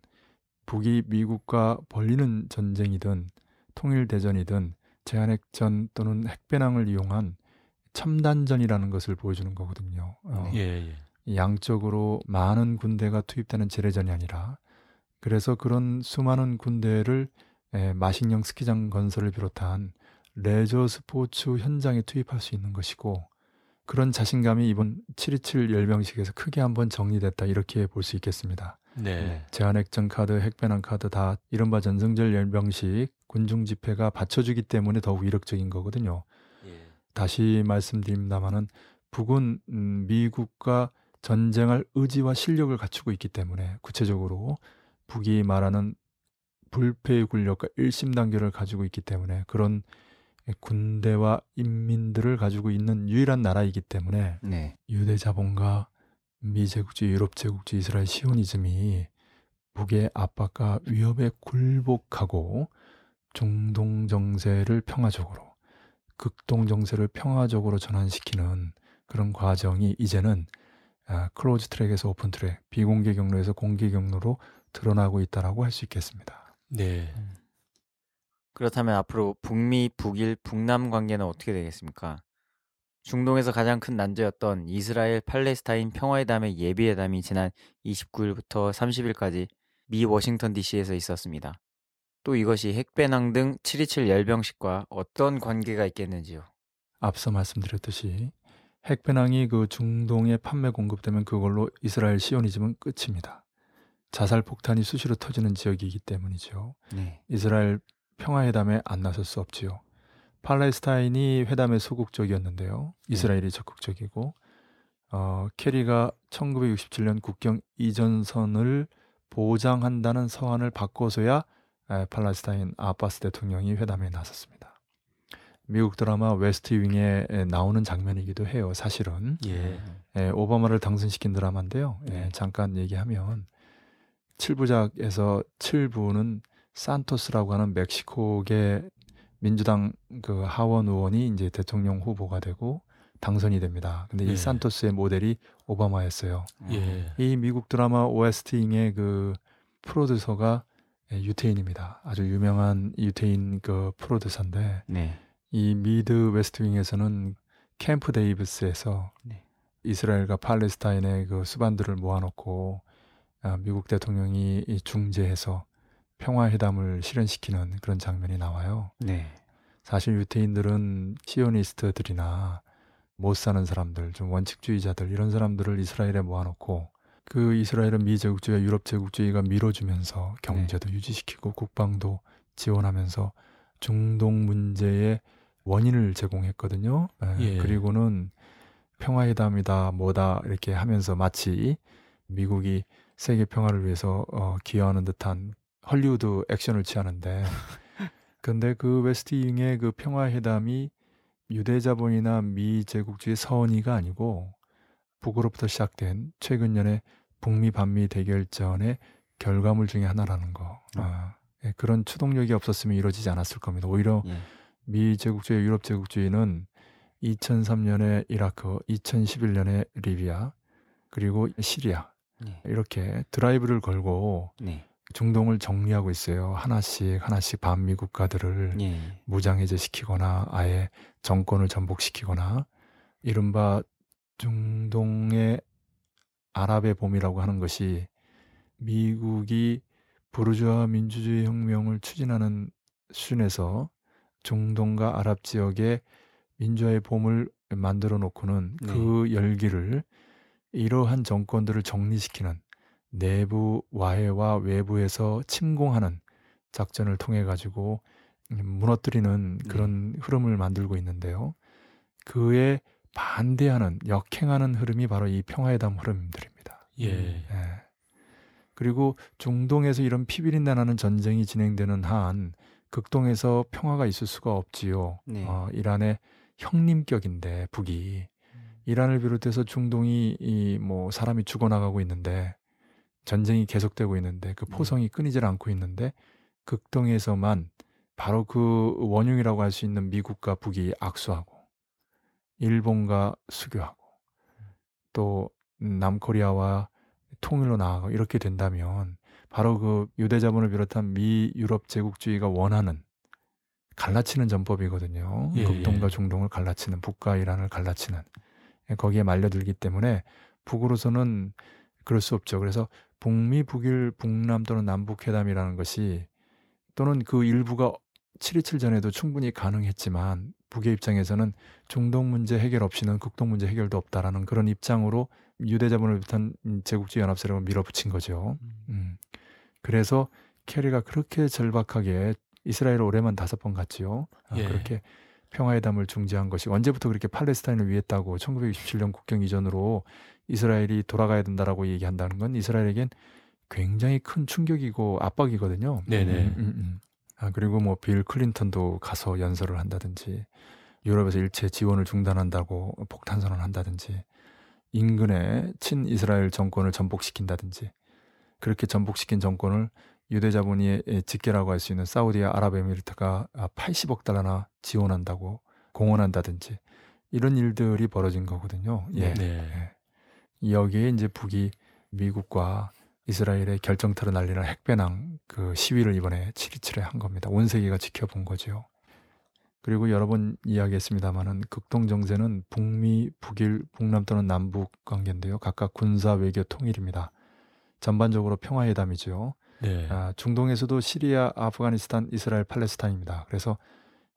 북이 미국과 벌리는 전쟁이든 통일대전이든 제한핵전 또는 핵배낭을 이용한 첨단전이라는 것을 보여주는 거거든요. 어, 예, 예. 양적으로 많은 군대가 투입되는 재래전이 아니라, 그래서 그런 수많은 군대를 예, 마식령 스키장 건설을 비롯한 레저 스포츠 현장에 투입할 수 있는 것이고, 그런 자신감이 이번 칠 이칠 열병식에서 크게 한번 정리됐다, 이렇게 볼 수 있겠습니다. 네. 제한핵전 카드, 핵배낭 카드 다 이른바 전승절 열병식 군중집회가 받쳐주기 때문에 더욱 위력적인 거거든요. 예. 다시 말씀드립니다마는 북은 음, 미국과 전쟁할 의지와 실력을 갖추고 있기 때문에, 구체적으로 북이 말하는 불패의 군력과 일심단결을 가지고 있기 때문에, 그런 군대와 인민들을 가지고 있는 유일한 나라이기 때문에, 네. 유대자본과 미제국주의, 유럽제국주의, 이스라엘 시오니즘이 북의 압박과 위협에 굴복하고 중동정세를 평화적으로, 극동정세를 평화적으로 전환시키는 그런 과정이 이제는 아, 클로즈 트랙에서 오픈 트랙, 비공개 경로에서 공개 경로로 드러나고 있다라고 할 수 있겠습니다. 네. 음. 그렇다면 앞으로 북미, 북일, 북남 관계는 어떻게 되겠습니까? 중동에서 가장 큰 난제였던 이스라엘 팔레스타인 평화회담의 예비회담이 지난 이십구일부터 삼십일까지 미 워싱턴 디씨에서 있었습니다. 또 이것이 핵배낭 등 칠 이칠 열병식과 어떤 관계가 있겠는지요? 앞서 말씀드렸듯이 핵배낭이 그 중동에 판매 공급되면 그걸로 이스라엘 시오니즘은 끝입니다. 자살폭탄이 수시로 터지는 지역이기 때문이죠. 네. 이스라엘 평화회담에 안 나설 수 없지요. 팔레스타인이 회담의 소극적이었는데요. 이스라엘이 네. 적극적이고, 어, 케리가 천구백육십칠년 국경 이전선을 보장한다는 서한을 바꿔서야 에, 팔레스타인 아바스 대통령이 회담에 나섰습니다. 미국 드라마 웨스트 윙에 에, 나오는 장면이기도 해요. 사실은 예. 에, 오바마를 당선시킨 드라마인데요. 예. 에, 잠깐 얘기하면 칠 부작에서 칠 부는 산토스라고 하는 멕시코계 민주당 그 하원 의원이 이제 대통령 후보가 되고 당선이 됩니다. 근데 예. 이 산토스의 모델이 오바마였어요. 예. 이 미국 드라마 오에스팅의 그 프로듀서가 유태인입니다. 아주 유명한 유태인 그 프로듀서인데 네. 이 미드 웨스트윙에서는 캠프 데이비스에서 네. 이스라엘과 팔레스타인의 그 수반들을 모아놓고 미국 대통령이 중재해서 평화회담을 실현시키는 그런 장면이 나와요. 네. 사실 유태인들은 시오니스트들이나 못 사는 사람들, 좀 원칙주의자들, 이런 사람들을 이스라엘에 모아놓고, 그 이스라엘은 미제국주의와 유럽제국주의가 밀어주면서 경제도 네. 유지시키고 국방도 지원하면서 중동 문제의 원인을 제공했거든요. 예. 그리고는 평화회담이다 뭐다 이렇게 하면서 마치 미국이 세계 평화를 위해서 어, 기여하는 듯한 헐리우드 액션을 취하는데, 근데 그 웨스트윙의 그 평화회담이 유대자본이나 미제국주의 서원이가 아니고 북으로부터 시작된 최근년의 북미 반미 대결전의 결과물 중에 하나라는 거. 어. 아, 예, 그런 추동력이 없었으면 이루어지지 않았을 겁니다. 오히려 예. 미제국주의, 유럽제국주의는 이천삼년에 이라크, 이천십일년에 리비아, 그리고 시리아 예. 이렇게 드라이브를 걸고 예. 중동을 정리하고 있어요. 하나씩 하나씩 반미 국가들을 예. 무장해제시키거나 아예 정권을 전복시키거나, 이른바 중동의 아랍의 봄이라고 하는 것이 미국이 부르주아 민주주의 혁명을 추진하는 수준에서 중동과 아랍 지역의 민주화의 봄을 만들어 놓고는 네. 그 열기를 이러한 정권들을 정리시키는, 내부 와해와 외부에서 침공하는 작전을 통해 가지고 무너뜨리는 네. 그런 흐름을 만들고 있는데요. 그에 반대하는, 역행하는 흐름이 바로 이 평화회담 흐름들입니다. 예. 예. 그리고 중동에서 이런 피비린내 나는 전쟁이 진행되는 한 극동에서 평화가 있을 수가 없지요. 네. 어, 이란의 형님격인데 북이 음. 이란을 비롯해서 중동이 이 뭐 사람이 죽어나가고 있는데 전쟁이 계속되고 있는데 그 포성이 음. 끊이질 않고 있는데 극동에서만 바로 그 원흉이라고 할 수 있는 미국과 북이 악수하고 일본과 수교하고 또 남코리아와 통일로 나아가고 이렇게 된다면 바로 그 유대자본을 비롯한 미 유럽 제국주의가 원하는 갈라치는 전법이거든요. 예, 극동과 예. 중동을 갈라치는, 북과 이란을 갈라치는, 거기에 말려들기 때문에 북으로서는 그럴 수 없죠. 그래서 북미, 북일, 북남 또는 남북회담이라는 것이 또는 그 일부가 칠점이칠 전에도 충분히 가능했지만 북의 입장에서는 중동 문제 해결 없이는 극동 문제 해결도 없다라는 그런 입장으로 유대자본을 비롯한 제국주의 연합세력을 밀어붙인 거죠. 음. 그래서 캐리가 그렇게 절박하게 이스라엘 올해만 다섯 번 갔지요. 아, 예. 그렇게 평화회담을 중재한 것이 언제부터 그렇게 팔레스타인을 위했다고 천구백육십칠년 국경 이전으로 이스라엘이 돌아가야 된다라고 얘기한다는 건 이스라엘에겐 굉장히 큰 충격이고 압박이거든요. 네네. 음, 음, 음. 아, 그리고 뭐 빌 클린턴도 가서 연설을 한다든지 유럽에서 일체 지원을 중단한다고 폭탄선언을 한다든지 인근에 친이스라엘 정권을 전복시킨다든지 그렇게 전복시킨 정권을 유대자본의 직계라고 할 수 있는 사우디아 아랍에미리트가 팔십억 달러나 지원한다고 공언한다든지 이런 일들이 벌어진 거거든요. 예. 네. 예. 여기에 이제 북이 미국과 이스라엘의 결정타로 날리는 핵배낭 그 시위를 이번에 칠점이칠에 한 겁니다. 온 세계가 지켜본 거죠. 그리고 여러 번 이야기했습니다마는 극동정세는 북미, 북일, 북남 또는 남북 관계인데요. 각각 군사, 외교, 통일입니다. 전반적으로 평화회담이죠. 네. 아, 중동에서도 시리아, 아프가니스탄, 이스라엘, 팔레스타인입니다. 그래서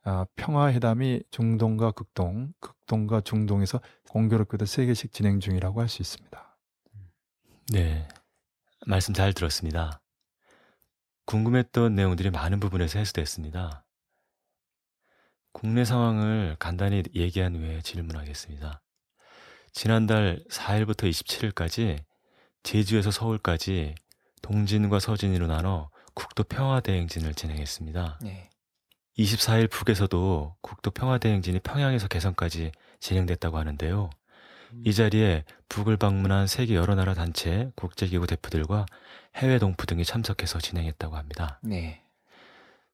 아, 평화회담이 중동과 극동, 극동과 중동에서 공교롭게도 세 개씩 진행 중이라고 할 수 있습니다. 네. 말씀 잘 들었습니다. 궁금했던 내용들이 많은 부분에서 해소됐습니다. 국내 상황을 간단히 얘기한 후에 질문하겠습니다. 지난달 사일부터 이십칠일까지 제주에서 서울까지 동진과 서진으로 나눠 국도 평화대행진을 진행했습니다. 네. 이십사일 북에서도 국도 평화대행진이 평양에서 개성까지 진행됐다고 하는데요. 이 자리에 북을 방문한 세계 여러 나라 단체, 국제기구 대표들과 해외 동포 등이 참석해서 진행했다고 합니다. 네.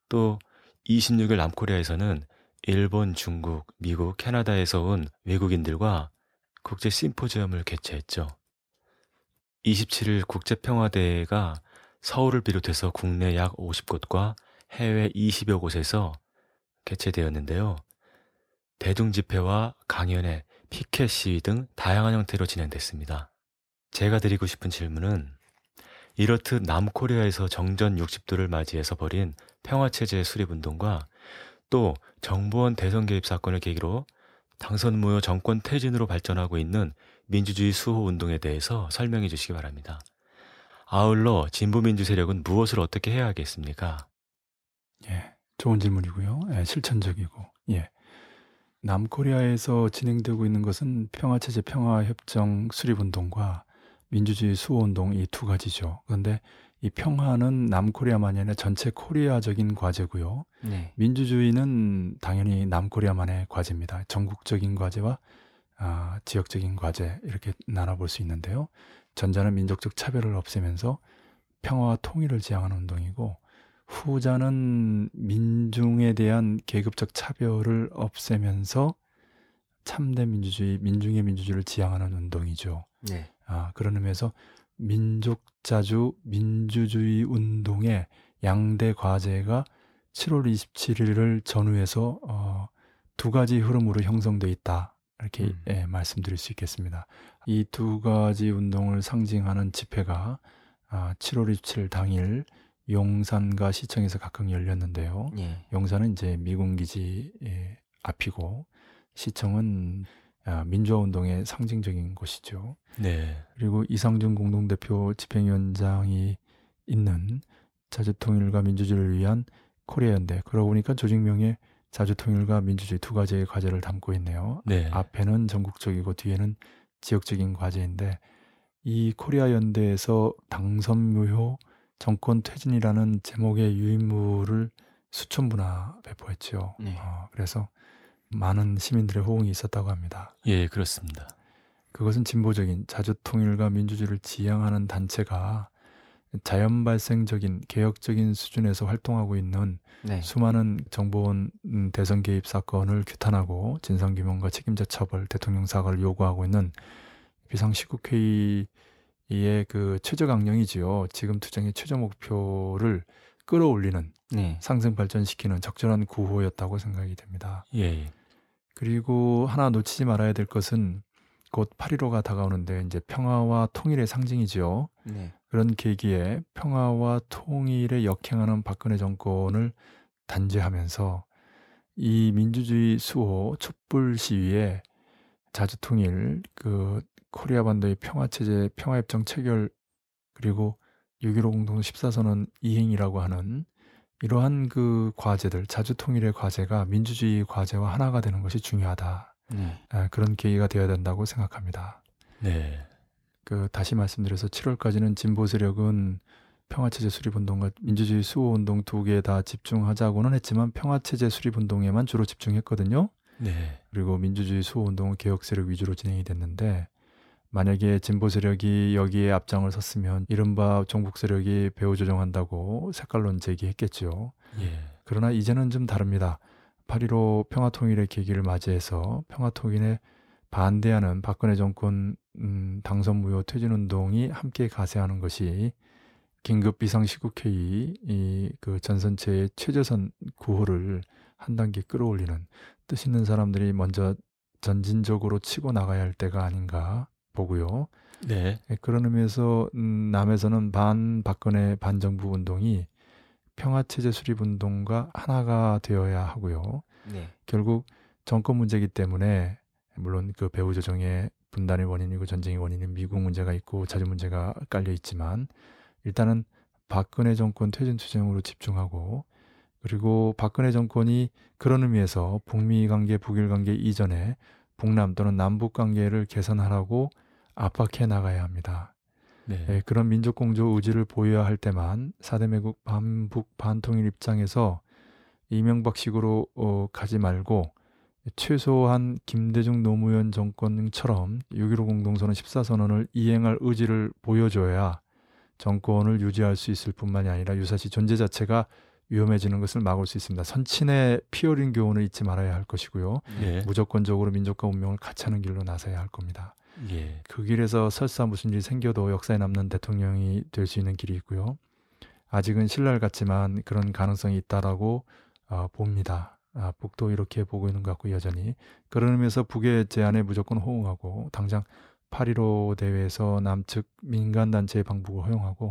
또 이십육일 남코리아에서는 일본, 중국, 미국, 캐나다에서 온 외국인들과 국제 심포지엄을 개최했죠. 이십칠일 국제평화대회가 서울을 비롯해서 국내 약 오십 곳과 해외 이십여 곳에서 개최되었는데요. 대중집회와 강연회, 피켓 시위 등 다양한 형태로 진행됐습니다. 제가 드리고 싶은 질문은 이렇듯 남코리아에서 정전 육십도를 맞이해서 벌인 평화체제 수립운동과 또 정보원 대선 개입 사건을 계기로 당선무효 정권 퇴진으로 발전하고 있는 민주주의 수호운동에 대해서 설명해 주시기 바랍니다. 아울러 진보민주 세력은 무엇을 어떻게 해야 하겠습니까? 예, 좋은 질문이고요. 예, 실천적이고. 예. 남코리아에서 진행되고 있는 것은 평화체제 평화협정 수립운동과 민주주의 수호운동 이 두 가지죠. 그런데 이 평화는 남코리아만이 아니라 전체 코리아적인 과제고요. 네. 민주주의는 당연히 남코리아만의 과제입니다. 전국적인 과제와 아, 지역적인 과제 이렇게 나눠볼 수 있는데요. 전자는 민족적 차별을 없애면서 평화와 통일을 지향하는 운동이고 후자는 민중에 대한 계급적 차별을 없애면서 참된 민주주의, 민중의 민주주의를 지향하는 운동이죠. 네. 아, 그런 의미에서 민족자주 민주주의 운동의 양대 과제가 칠월 이십칠일을 전후해서 어, 두 가지 흐름으로 형성되어 있다. 이렇게 음. 예, 말씀드릴 수 있겠습니다. 이 두 가지 운동을 상징하는 집회가 아, 칠월 이십칠일 당일 용산과 시청에서 각각 열렸는데요. 예. 용산은 이제 미군기지 앞이고 시청은 민주화운동의 상징적인 곳이죠. 네. 그리고 이상준 공동대표 집행위원장이 있는 자주통일과 민주주의를 위한 코리아 연대. 그러고 보니까 조직명에 자주통일과 민주주의 두 가지의 과제를 담고 있네요. 네. 앞에는 전국적이고 뒤에는 지역적인 과제인데 이 코리아 연대에서 당선무효 정권 퇴진이라는 제목의 유인물을 수천 부나 배포했죠. 네. 어, 그래서 많은 시민들의 호응이 있었다고 합니다. 예, 그렇습니다. 그것은 진보적인 자주통일과 민주주의를 지향하는 단체가 자연 발생적인 개혁적인 수준에서 활동하고 있는 네. 수많은 정보원 대선 개입 사건을 규탄하고 진상규명과 책임자 처벌, 대통령 사과를 요구하고 있는 비상시국회의의 그 최저강령이지요. 지금 투쟁의 최저 목표를 끌어올리는 네. 상승 발전시키는 적절한 구호였다고 생각이 됩니다. 예. 그리고 하나 놓치지 말아야 될 것은 곧 팔일오가 다가오는데 이제 평화와 통일의 상징이지요. 네. 그런 계기에 평화와 통일에 역행하는 박근혜 정권을 단죄하면서 이 민주주의 수호 촛불 시위에 자주통일, 그 코리아 반도의 평화체제, 평화협정 체결 그리고 육일오 공동 십사 선언 이행이라고 하는 이러한 그 과제들, 자주통일의 과제가 민주주의 과제와 하나가 되는 것이 중요하다. 네. 아, 그런 계기가 되어야 된다고 생각합니다. 네. 그 다시 말씀드려서 칠월까지는 진보 세력은 평화체제 수립운동과 민주주의 수호운동 두 개 다 집중하자고는 했지만 평화체제 수립운동에만 주로 집중했거든요. 네. 그리고 민주주의 수호운동은 개혁 세력 위주로 진행이 됐는데 만약에 진보 세력이 여기에 앞장을 섰으면 이른바 종북 세력이 배후 조정한다고 색깔론 제기했겠죠. 예. 그러나 이제는 좀 다릅니다. 팔일오 평화통일의 계기를 맞이해서 평화통일에 반대하는 박근혜 정권 음, 당선무효 퇴진운동이 함께 가세하는 것이 긴급 비상시국회의 이 그 전선체의 최저선 구호를 한 단계 끌어올리는 뜻 있는 사람들이 먼저 전진적으로 치고 나가야 할 때가 아닌가 보고요. 네. 그런 의미에서 남에서는 반 박근혜 반정부 운동이 평화체제 수립 운동과 하나가 되어야 하고요. 네. 결국 정권 문제이기 때문에 물론 그 배후 조정의 분단의 원인이고 전쟁의 원인은 미국 문제가 있고 자주 문제가 깔려 있지만 일단은 박근혜 정권 퇴진 투쟁으로 집중하고 그리고 박근혜 정권이 그런 의미에서 북미 관계, 북일 관계 이전에 북남 또는 남북 관계를 개선하라고 압박해 나가야 합니다. 네. 예, 그런 민족공조 의지를 보여야 할 때만 사 대 매국 반북 반통일 입장에서 이명박식으로 어, 가지 말고 최소한 김대중 노무현 정권처럼 육일오 공동선언 십사 선언을 이행할 의지를 보여줘야 정권을 유지할 수 있을 뿐만이 아니라 유사시 존재 자체가 위험해지는 것을 막을 수 있습니다. 선친의 피어링 교훈을 잊지 말아야 할 것이고요. 예. 무조건적으로 민족과 운명을 같이 하는 길로 나서야 할 겁니다. 예. 그 길에서 설사 무슨 일이 생겨도 역사에 남는 대통령이 될 수 있는 길이 있고요. 아직은 신랄 같지만 그런 가능성이 있다라고 어, 봅니다. 아, 북도 이렇게 보고 있는 것 같고 여전히. 그런 의미에서 북의 제안에 무조건 호응하고 당장 팔일오 대회에서 남측 민간단체의 방북을 허용하고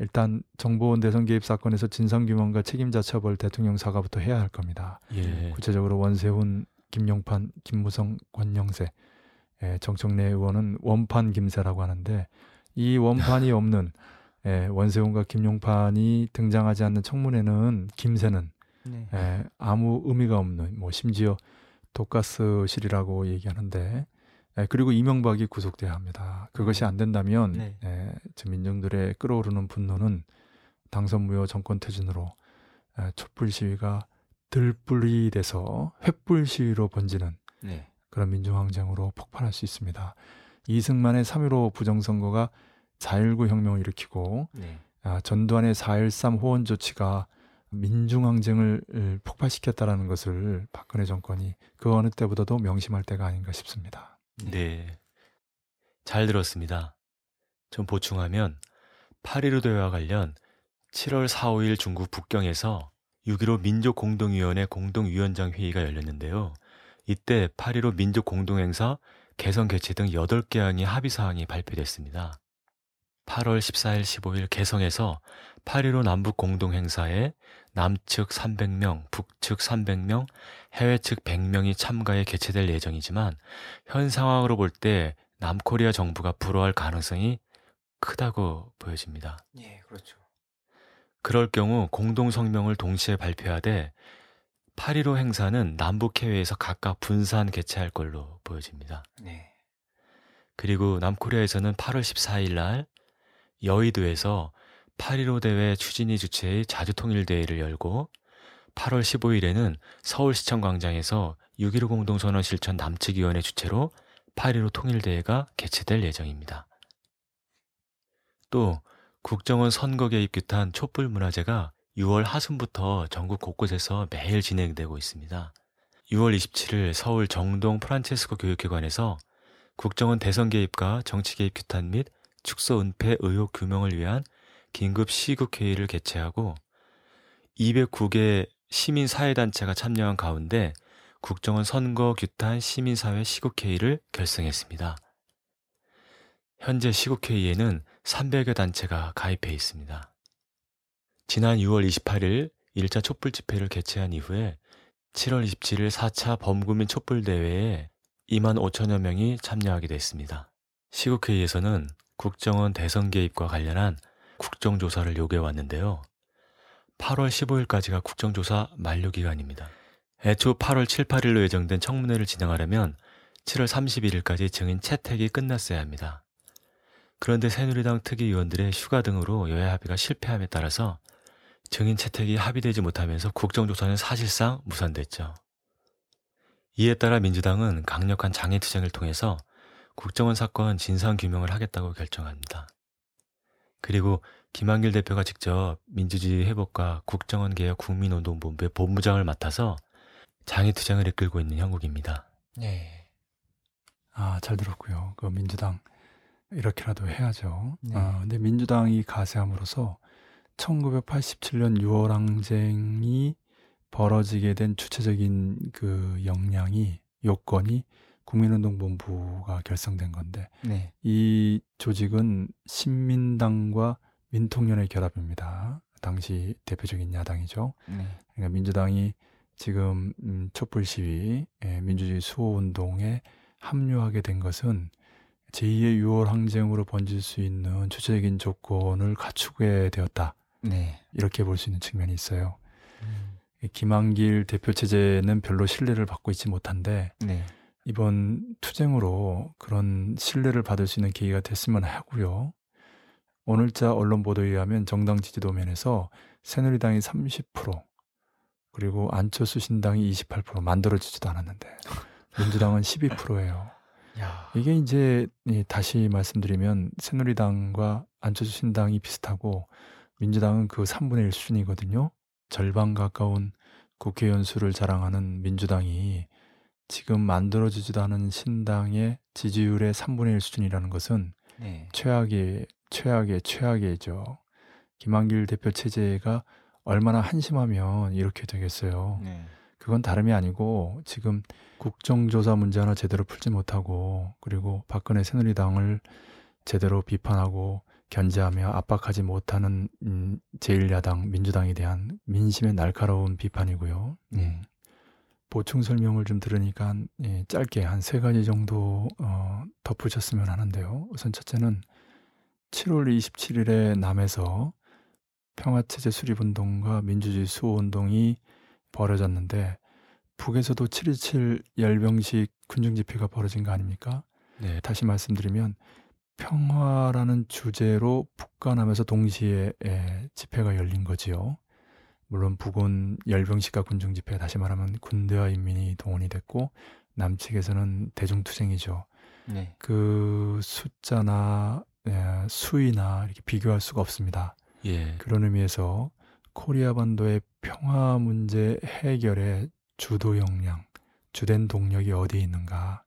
일단 정보원 대선 개입 사건에서 진상규명과 책임자 처벌, 대통령 사과부터 해야 할 겁니다. 예. 구체적으로 원세훈, 김용판, 김무성, 권영세, 예, 정청래 의원은 원판 김새라고 하는데 이 원판이 없는 예, 원세훈과 김용판이 등장하지 않는 청문회는 김새는 네. 예, 아무 의미가 없는 뭐 심지어 독가스실이라고 얘기하는데 예, 그리고 이명박이 구속돼야 합니다. 그것이 안 된다면 네. 예, 지금 민중들의 끓어오르는 분노는 당선무효 정권 퇴진으로 예, 촛불 시위가 들불이 돼서 횃불 시위로 번지는 네. 그런 민중항쟁으로 폭발할 수 있습니다. 이승만의 삼일오 부정선거가 사 일구 혁명을 일으키고 네. 아, 전두환의 사 일삼 호원 조치가 민중항쟁을 폭발시켰다라는 것을 박근혜 정권이 그 어느 때보다도 명심할 때가 아닌가 싶습니다. 네, 잘 들었습니다. 좀 보충하면 팔일오 대회와 관련 칠월 사, 오일 중국 북경에서 육일오 민족공동위원회 공동위원장 회의가 열렸는데요. 이때 팔일오 민족공동행사 개선 개최 등 여덟 개 항의 합의사항이 발표됐습니다. 팔월 십사일, 십오일 개성에서 팔일오 남북공동행사에 남측 삼백 명, 북측 삼백 명, 해외측 백 명이 참가해 개최될 예정이지만 현 상황으로 볼 때 남코리아 정부가 불허할 가능성이 크다고 보여집니다. 예, 그렇죠. 그럴 경우 공동성명을 동시에 발표하되 팔일오 행사는 남북해외에서 각각 분산 개최할 걸로 보여집니다. 네. 그리고 남코리아에서는 팔월 십사일 날 여의도에서 팔일오 대회 추진위 주최의 자주통일대회를 열고 팔월 십오일에는 서울시청 광장에서 육일오 공동선언 실천 남측위원회 주최로 팔일오 통일대회가 개최될 예정입니다. 또 국정원 선거 개입 규탄 촛불문화제가 유월 하순부터 전국 곳곳에서 매일 진행되고 있습니다. 유월 이십칠일 서울 정동 프란체스코 교육회관에서 국정원 대선 개입과 정치 개입 규탄 및 축소 은폐 의혹 규명을 위한 긴급 시국회의를 개최하고 이백구 개 시민사회단체가 참여한 가운데 국정원 선거 규탄 시민사회 시국회의를 결성했습니다. 현재 시국회의에는 삼백여 단체가 가입해 있습니다. 지난 유월 이십팔일 일차 촛불집회를 개최한 이후에 칠월 이십칠일 사차 범구민 촛불대회에 이만 오천여 명이 참여하게 됐습니다. 시국회의에서는 국정원 대선 개입과 관련한 국정조사를 요구해왔는데요. 팔월 십오일까지가 국정조사 만료 기간입니다. 애초 팔월 칠, 팔일로 예정된 청문회를 진행하려면 칠월 삼십일일까지 증인 채택이 끝났어야 합니다. 그런데 새누리당 특위위원들의 휴가 등으로 여야 합의가 실패함에 따라서 증인 채택이 합의되지 못하면서 국정조사는 사실상 무산됐죠. 이에 따라 민주당은 강력한 장애투쟁을 통해서 국정원 사건 진상규명을 하겠다고 결정합니다. 그리고 김한길 대표가 직접 민주주의 회복과 국정원 개혁 국민운동본부의 본부장을 맡아서 장애투쟁을 이끌고 있는 형국입니다. 네, 아, 잘 들었고요. 그 민주당 이렇게라도 해야죠. 네. 아, 근데 민주당이 가세함으로써 천구백팔십칠년 유월 항쟁이 벌어지게 된 주체적인 그 역량이 요건이 국민운동본부가 결성된 건데 네. 이 조직은 신민당과 민통연의 결합입니다. 당시 대표적인 야당이죠. 네. 그러니까 민주당이 지금 촛불 시위, 민주주의 수호운동에 합류하게 된 것은 제이의 유월 항쟁으로 번질 수 있는 주체적인 조건을 갖추게 되었다. 네. 이렇게 볼 수 있는 측면이 있어요. 음. 김한길 대표 체제는 별로 신뢰를 받고 있지 못한데 네. 이번 투쟁으로 그런 신뢰를 받을 수 있는 계기가 됐으면 하고요. 오늘자 언론 보도에 의하면 정당 지지도면에서 새누리당이 삼십 퍼센트 그리고 안철수 신당이 이십팔 퍼센트 만들어지지도 않았는데 민주당은 십이 퍼센트예요. 야. 이게 이제 다시 말씀드리면 새누리당과 안철수 신당이 비슷하고 민주당은 그 삼분의 일 수준이거든요. 절반 가까운 국회의원 수를 자랑하는 민주당이 지금 만들어지지도 않은 신당의 지지율의 삼분의 일 수준이라는 것은 네. 최악의 최악의 최악이죠. 김한길 대표 체제가 얼마나 한심하면 이렇게 되겠어요. 네. 그건 다름이 아니고 지금 국정조사 문제 하나 제대로 풀지 못하고 그리고 박근혜 새누리당을 제대로 비판하고 견제하며 압박하지 못하는 음, 제일 야당 민주당에 대한 민심의 날카로운 비판이고요. 네. 보충 설명을 좀 들으니까 예, 짧게 한 세 가지 정도 어, 덧붙였으면 하는데요. 우선 첫째는 칠월 이십칠일에 남에서 평화체제 수립운동과 민주주의 수호운동이 벌어졌는데 북에서도 칠 이십칠 열병식 군중집회가 벌어진 거 아닙니까? 네. 다시 말씀드리면 평화라는 주제로 북과 남에서 동시에 예, 집회가 열린 거지요. 물론 북은 열병식과 군중집회, 다시 말하면 군대와 인민이 동원이 됐고 남측에서는 대중투쟁이죠. 네. 그 숫자나 예, 수위나 이렇게 비교할 수가 없습니다. 예. 그런 의미에서 코리아 반도의 평화 문제 해결의 주도 역량, 주된 동력이 어디에 있는가.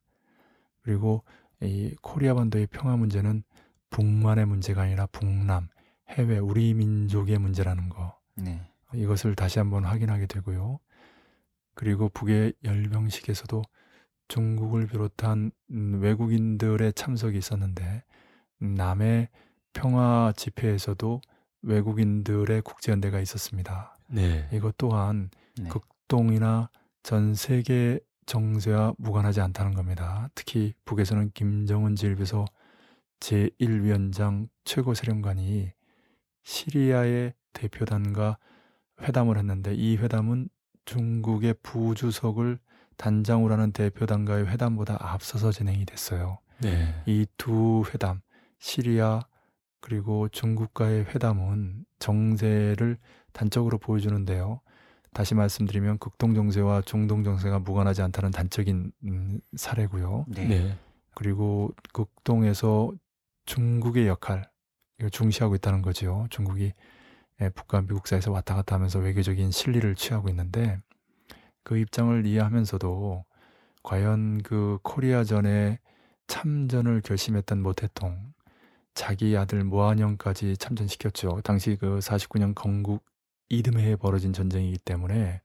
그리고 이 코리아 반도의 평화 문제는 북만의 문제가 아니라 북남, 해외, 우리 민족의 문제라는 거. 네. 이것을 다시 한번 확인하게 되고요. 그리고 북의 열병식에서도 중국을 비롯한 외국인들의 참석이 있었는데 남의 평화 집회에서도 외국인들의 국제연대가 있었습니다. 네. 이것 또한 네. 극동이나 전 세계 정세와 무관하지 않다는 겁니다. 특히 북에서는 김정은 제일비서 제일 위원장 최고사령관이 시리아의 대표단과 회담을 했는데, 이 회담은 중국의 부주석을 단장으로 하는 대표단과의 회담보다 앞서서 진행이 됐어요. 네. 이 두 회담, 시리아 그리고 중국과의 회담은 정세를 단적으로 보여주는데요. 다시 말씀드리면 극동정세와 중동정세가 무관하지 않다는 단적인 사례고요. 네. 네. 그리고 극동에서 중국의 역할, 이걸 중시하고 있다는 거죠. 중국이 북과 미국 사이에서 왔다 갔다 하면서 외교적인 실리를 취하고 있는데, 그 입장을 이해하면서도 과연 그 코리아전에 참전을 결심했던 모 대통령, 자기 아들 모한영까지 참전시켰죠. 당시 그 사십구 년 건국 이듬해에 벌어진 전쟁이기 때문에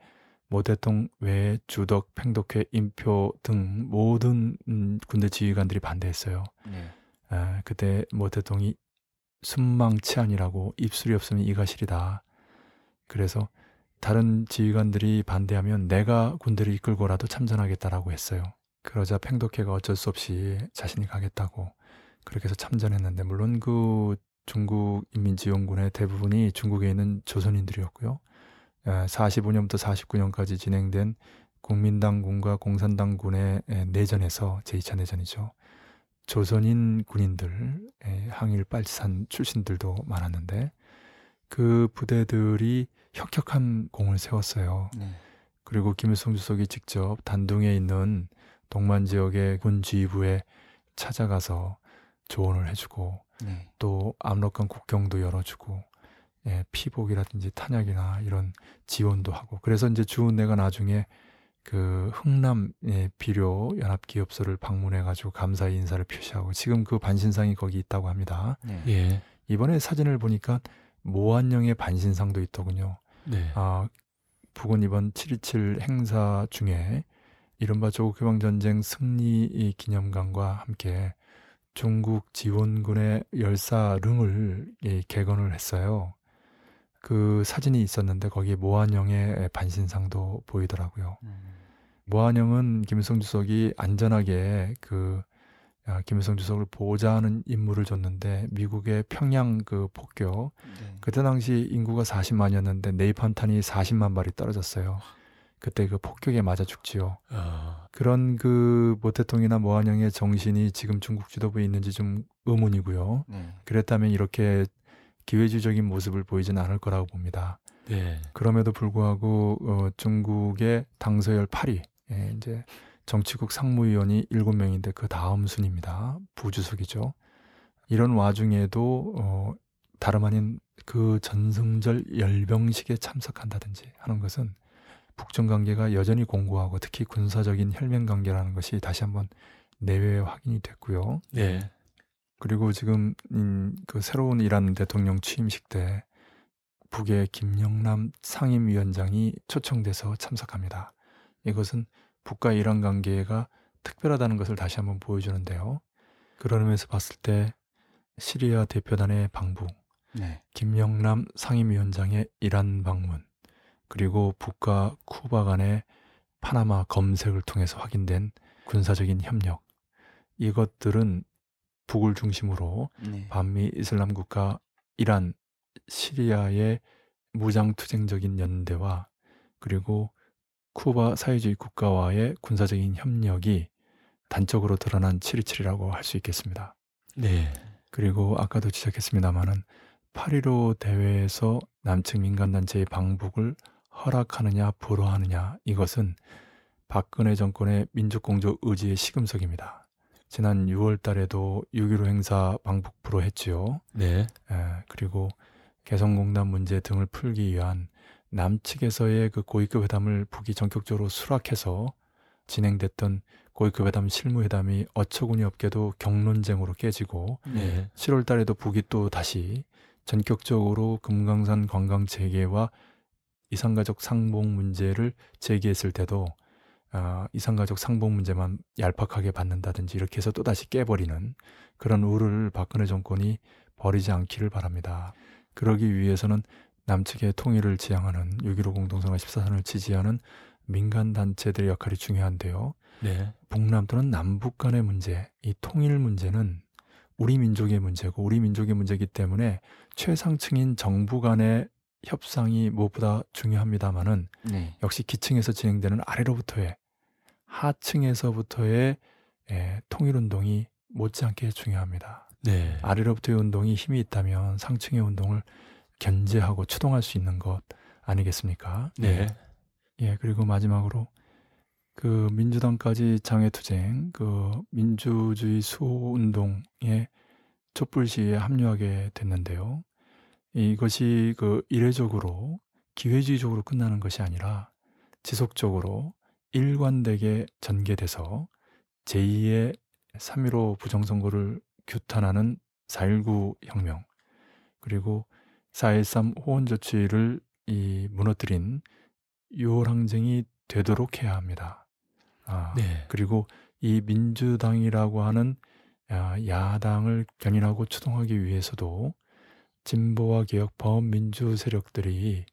모 대통령 외에 주덕, 팽독회, 인표 등 모든 군대 지휘관들이 반대했어요. 네. 아, 그때 모 대통령이 순망치안이라고 입술이 없으면 이가 시리다. 그래서 다른 지휘관들이 반대하면 내가 군대를 이끌고라도 참전하겠다라고 했어요. 그러자 팽독회가 어쩔 수 없이 자신이 가겠다고 그렇게 해서 참전했는데, 물론 그 중국인민지원군의 대부분이 중국에 있는 조선인들이었고요. 사십오 년부터 사십구 년까지 진행된 국민당군과 공산당군의 내전에서 제이 차 내전이죠. 조선인 군인들, 항일 빨치산 출신들도 많았는데, 그 부대들이 혁혁한 공을 세웠어요. 네. 그리고 김일성 주석이 직접 단둥에 있는 동만 지역의 군 지휘부에 찾아가서 조언을 해주고, 네. 또 압록강 국경도 열어주고, 예, 피복이라든지 탄약이나 이런 지원도 하고, 그래서 이제 주은내가 나중에 그 흥남 예, 비료 연합기업소를 방문해가지고 감사의 인사를 표시하고, 지금 그 반신상이 거기 있다고 합니다. 네. 예. 이번에 사진을 보니까 모한영의 반신상도 있더군요. 네. 아, 북은 이번 칠 이칠 행사 중에 이른바 조국해방전쟁 승리 기념관과 함께 중국 지원군의 열사릉을 예, 개건을 했어요. 그 사진이 있었는데 거기에 모한영의 반신상도 보이더라고요. 음. 모한영은 김일성 주석이 안전하게 그 아, 김일성 주석을 보호자하는 임무를 줬는데, 미국의 평양 그 폭격, 네. 그때 당시 인구가 사십만이었는데 내입한탄이 사십만 발이 떨어졌어요. 그때 그 폭격에 맞아 죽지요. 어. 그런 그 모태통이나 모한영의 정신이 지금 중국 지도부에 있는지 좀 의문이고요. 네. 그랬다면 이렇게 기회주의적인 모습을 보이지는 않을 거라고 봅니다. 네. 그럼에도 불구하고 어, 중국의 당서열 팔 위, 예, 이제 정치국 상무위원이 일곱 명인데 그 다음 순입니다. 부주석이죠. 이런 와중에도 어, 다름 아닌 그 전승절 열병식에 참석한다든지 하는 것은 북중 관계가 여전히 공고하고 특히 군사적인 혈맹 관계라는 것이 다시 한번 내외에 확인이 됐고요. 네. 그리고 지금 음, 그 새로운 이란 대통령 취임식 때 북의 김영남 상임위원장이 초청돼서 참석합니다. 이것은 북과 이란 관계가 특별하다는 것을 다시 한번 보여주는데요. 그런 의미에서 봤을 때 시리아 대표단의 방북, 네. 김영남 상임위원장의 이란 방문, 그리고 북과 쿠바 간의 파나마 검색을 통해서 확인된 군사적인 협력, 이것들은 북을 중심으로 네. 반미 이슬람 국가 이란, 시리아의 무장투쟁적인 연대와 그리고 쿠바 사회주의 국가와의 군사적인 협력이 단적으로 드러난 칠 이칠이라고 할 수 있겠습니다. 네. 그리고 아까도 지적했습니다마는 팔 일오 대회에서 남측 민간단체의 방북을 허락하느냐 불허하느냐, 이것은 박근혜 정권의 민족공조 의지의 시금석입니다. 지난 유월 달에도 육 일오 행사 방북 불허했지요. 네. 에, 그리고 개성공단 문제 등을 풀기 위한 남측에서의 그 고위급 회담을 북이 전격적으로 수락해서 진행됐던 고위급 회담 실무회담이 어처구니 없게도 격론쟁으로 깨지고, 네. 칠월 달에도 북이 또 다시 전격적으로 금강산 관광 재개와 이산가족 상봉 문제를 제기했을 때도 아, 이산가족 상봉 문제만 얄팍하게 받는다든지 이렇게 해서 또다시 깨버리는 그런 우를 박근혜 정권이 버리지 않기를 바랍니다. 그러기 위해서는 남측의 통일을 지향하는 육 일오 공동선언 십사 선을 지지하는 민간단체들의 역할이 중요한데요. 네. 북남 또는 남북 간의 문제, 이 통일 문제는 우리 민족의 문제고 우리 민족의 문제이기 때문에 최상층인 정부 간의 협상이 무엇보다 중요합니다만은 네. 역시 기층에서 진행되는 아래로부터의 하층에서부터의 예, 통일운동이 못지않게 중요합니다. 네. 아래로부터의 운동이 힘이 있다면 상층의 운동을 견제하고 추동할 수 있는 것 아니겠습니까? 네. 예, 그리고 마지막으로 그 민주당까지 장외투쟁, 그 민주주의 수호운동에 촛불 시위에 합류하게 됐는데요. 이것이 그 이례적으로 기회주의적으로 끝나는 것이 아니라 지속적으로 일관되게 전개돼서 제이의 삼일오 부정선거를 규탄하는 사일구 혁명 그리고 사일삼 호원조치를 이 무너뜨린 유월 항쟁이 되도록 해야 합니다. 아, 네. 그리고 이 민주당이라고 하는 야당을 견인하고 추동하기 위해서도 진보와 개혁 범민주 세력들이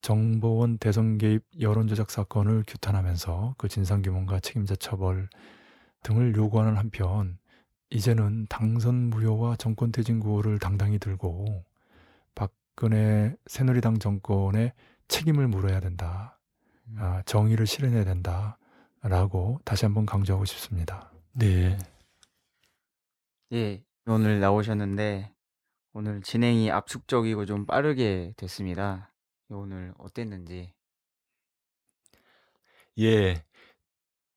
정보원 대선 개입 여론조작 사건을 규탄하면서 그 진상규명과 책임자 처벌 등을 요구하는 한편 이제는 당선 무효와 정권퇴진 구호를 당당히 들고 박근혜 새누리당 정권의 책임을 물어야 된다. 아, 정의를 실현해야 된다라고 다시 한번 강조하고 싶습니다. 네. 예, 오늘 나오셨는데 오늘 진행이 압축적이고 좀 빠르게 됐습니다. 오늘 어땠는지? 예,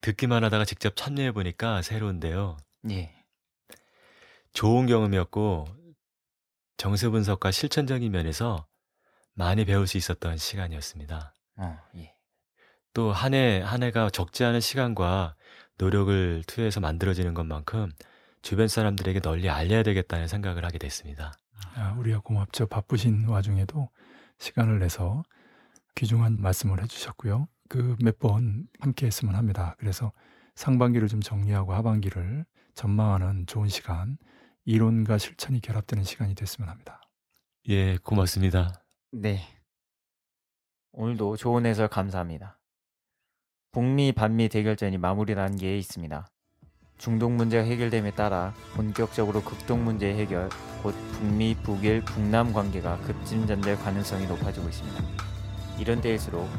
듣기만 하다가 직접 참여해 보니까 새로운데요. 예. 좋은 경험이었고 정세 분석과 실천적인 면에서 많이 배울 수 있었던 시간이었습니다. 어, 예. 또 한 해 한 해가 적지 않은 시간과 노력을 투여해서 만들어지는 것만큼 주변 사람들에게 널리 알려야 되겠다는 생각을 하게 됐습니다. 아, 우리가 고맙죠. 바쁘신 와중에도 시간을 내서 귀중한 말씀을 해주셨고요. 그 몇 번 함께 했으면 합니다. 그래서 상반기를 좀 정리하고 하반기를 전망하는 좋은 시간, 이론과 실천이 결합되는 시간이 됐으면 합니다. 예, 고맙습니다. 네. 오늘도 좋은 해설 감사합니다. 북미 반미 대결전이 마무리 단계에 있습니다. 중독 문제가 해결됨에 따라 본격적으로 극동 문제 해결, 곧 북미, 북일, 북남 관계가 급진전될 가능성이 높아지고 있습니다. 이런 때일수록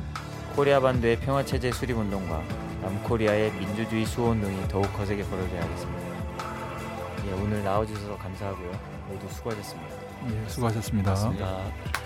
코리아 반도의 평화체제 수립운동과 남코리아의 민주주의 수호운동이 더욱 거세게 벌어져야겠습니다. 예, 오늘 나와주셔서 감사하고요. 모두 수고하셨습니다. 예, 수고하셨습니다. 고맙습니다.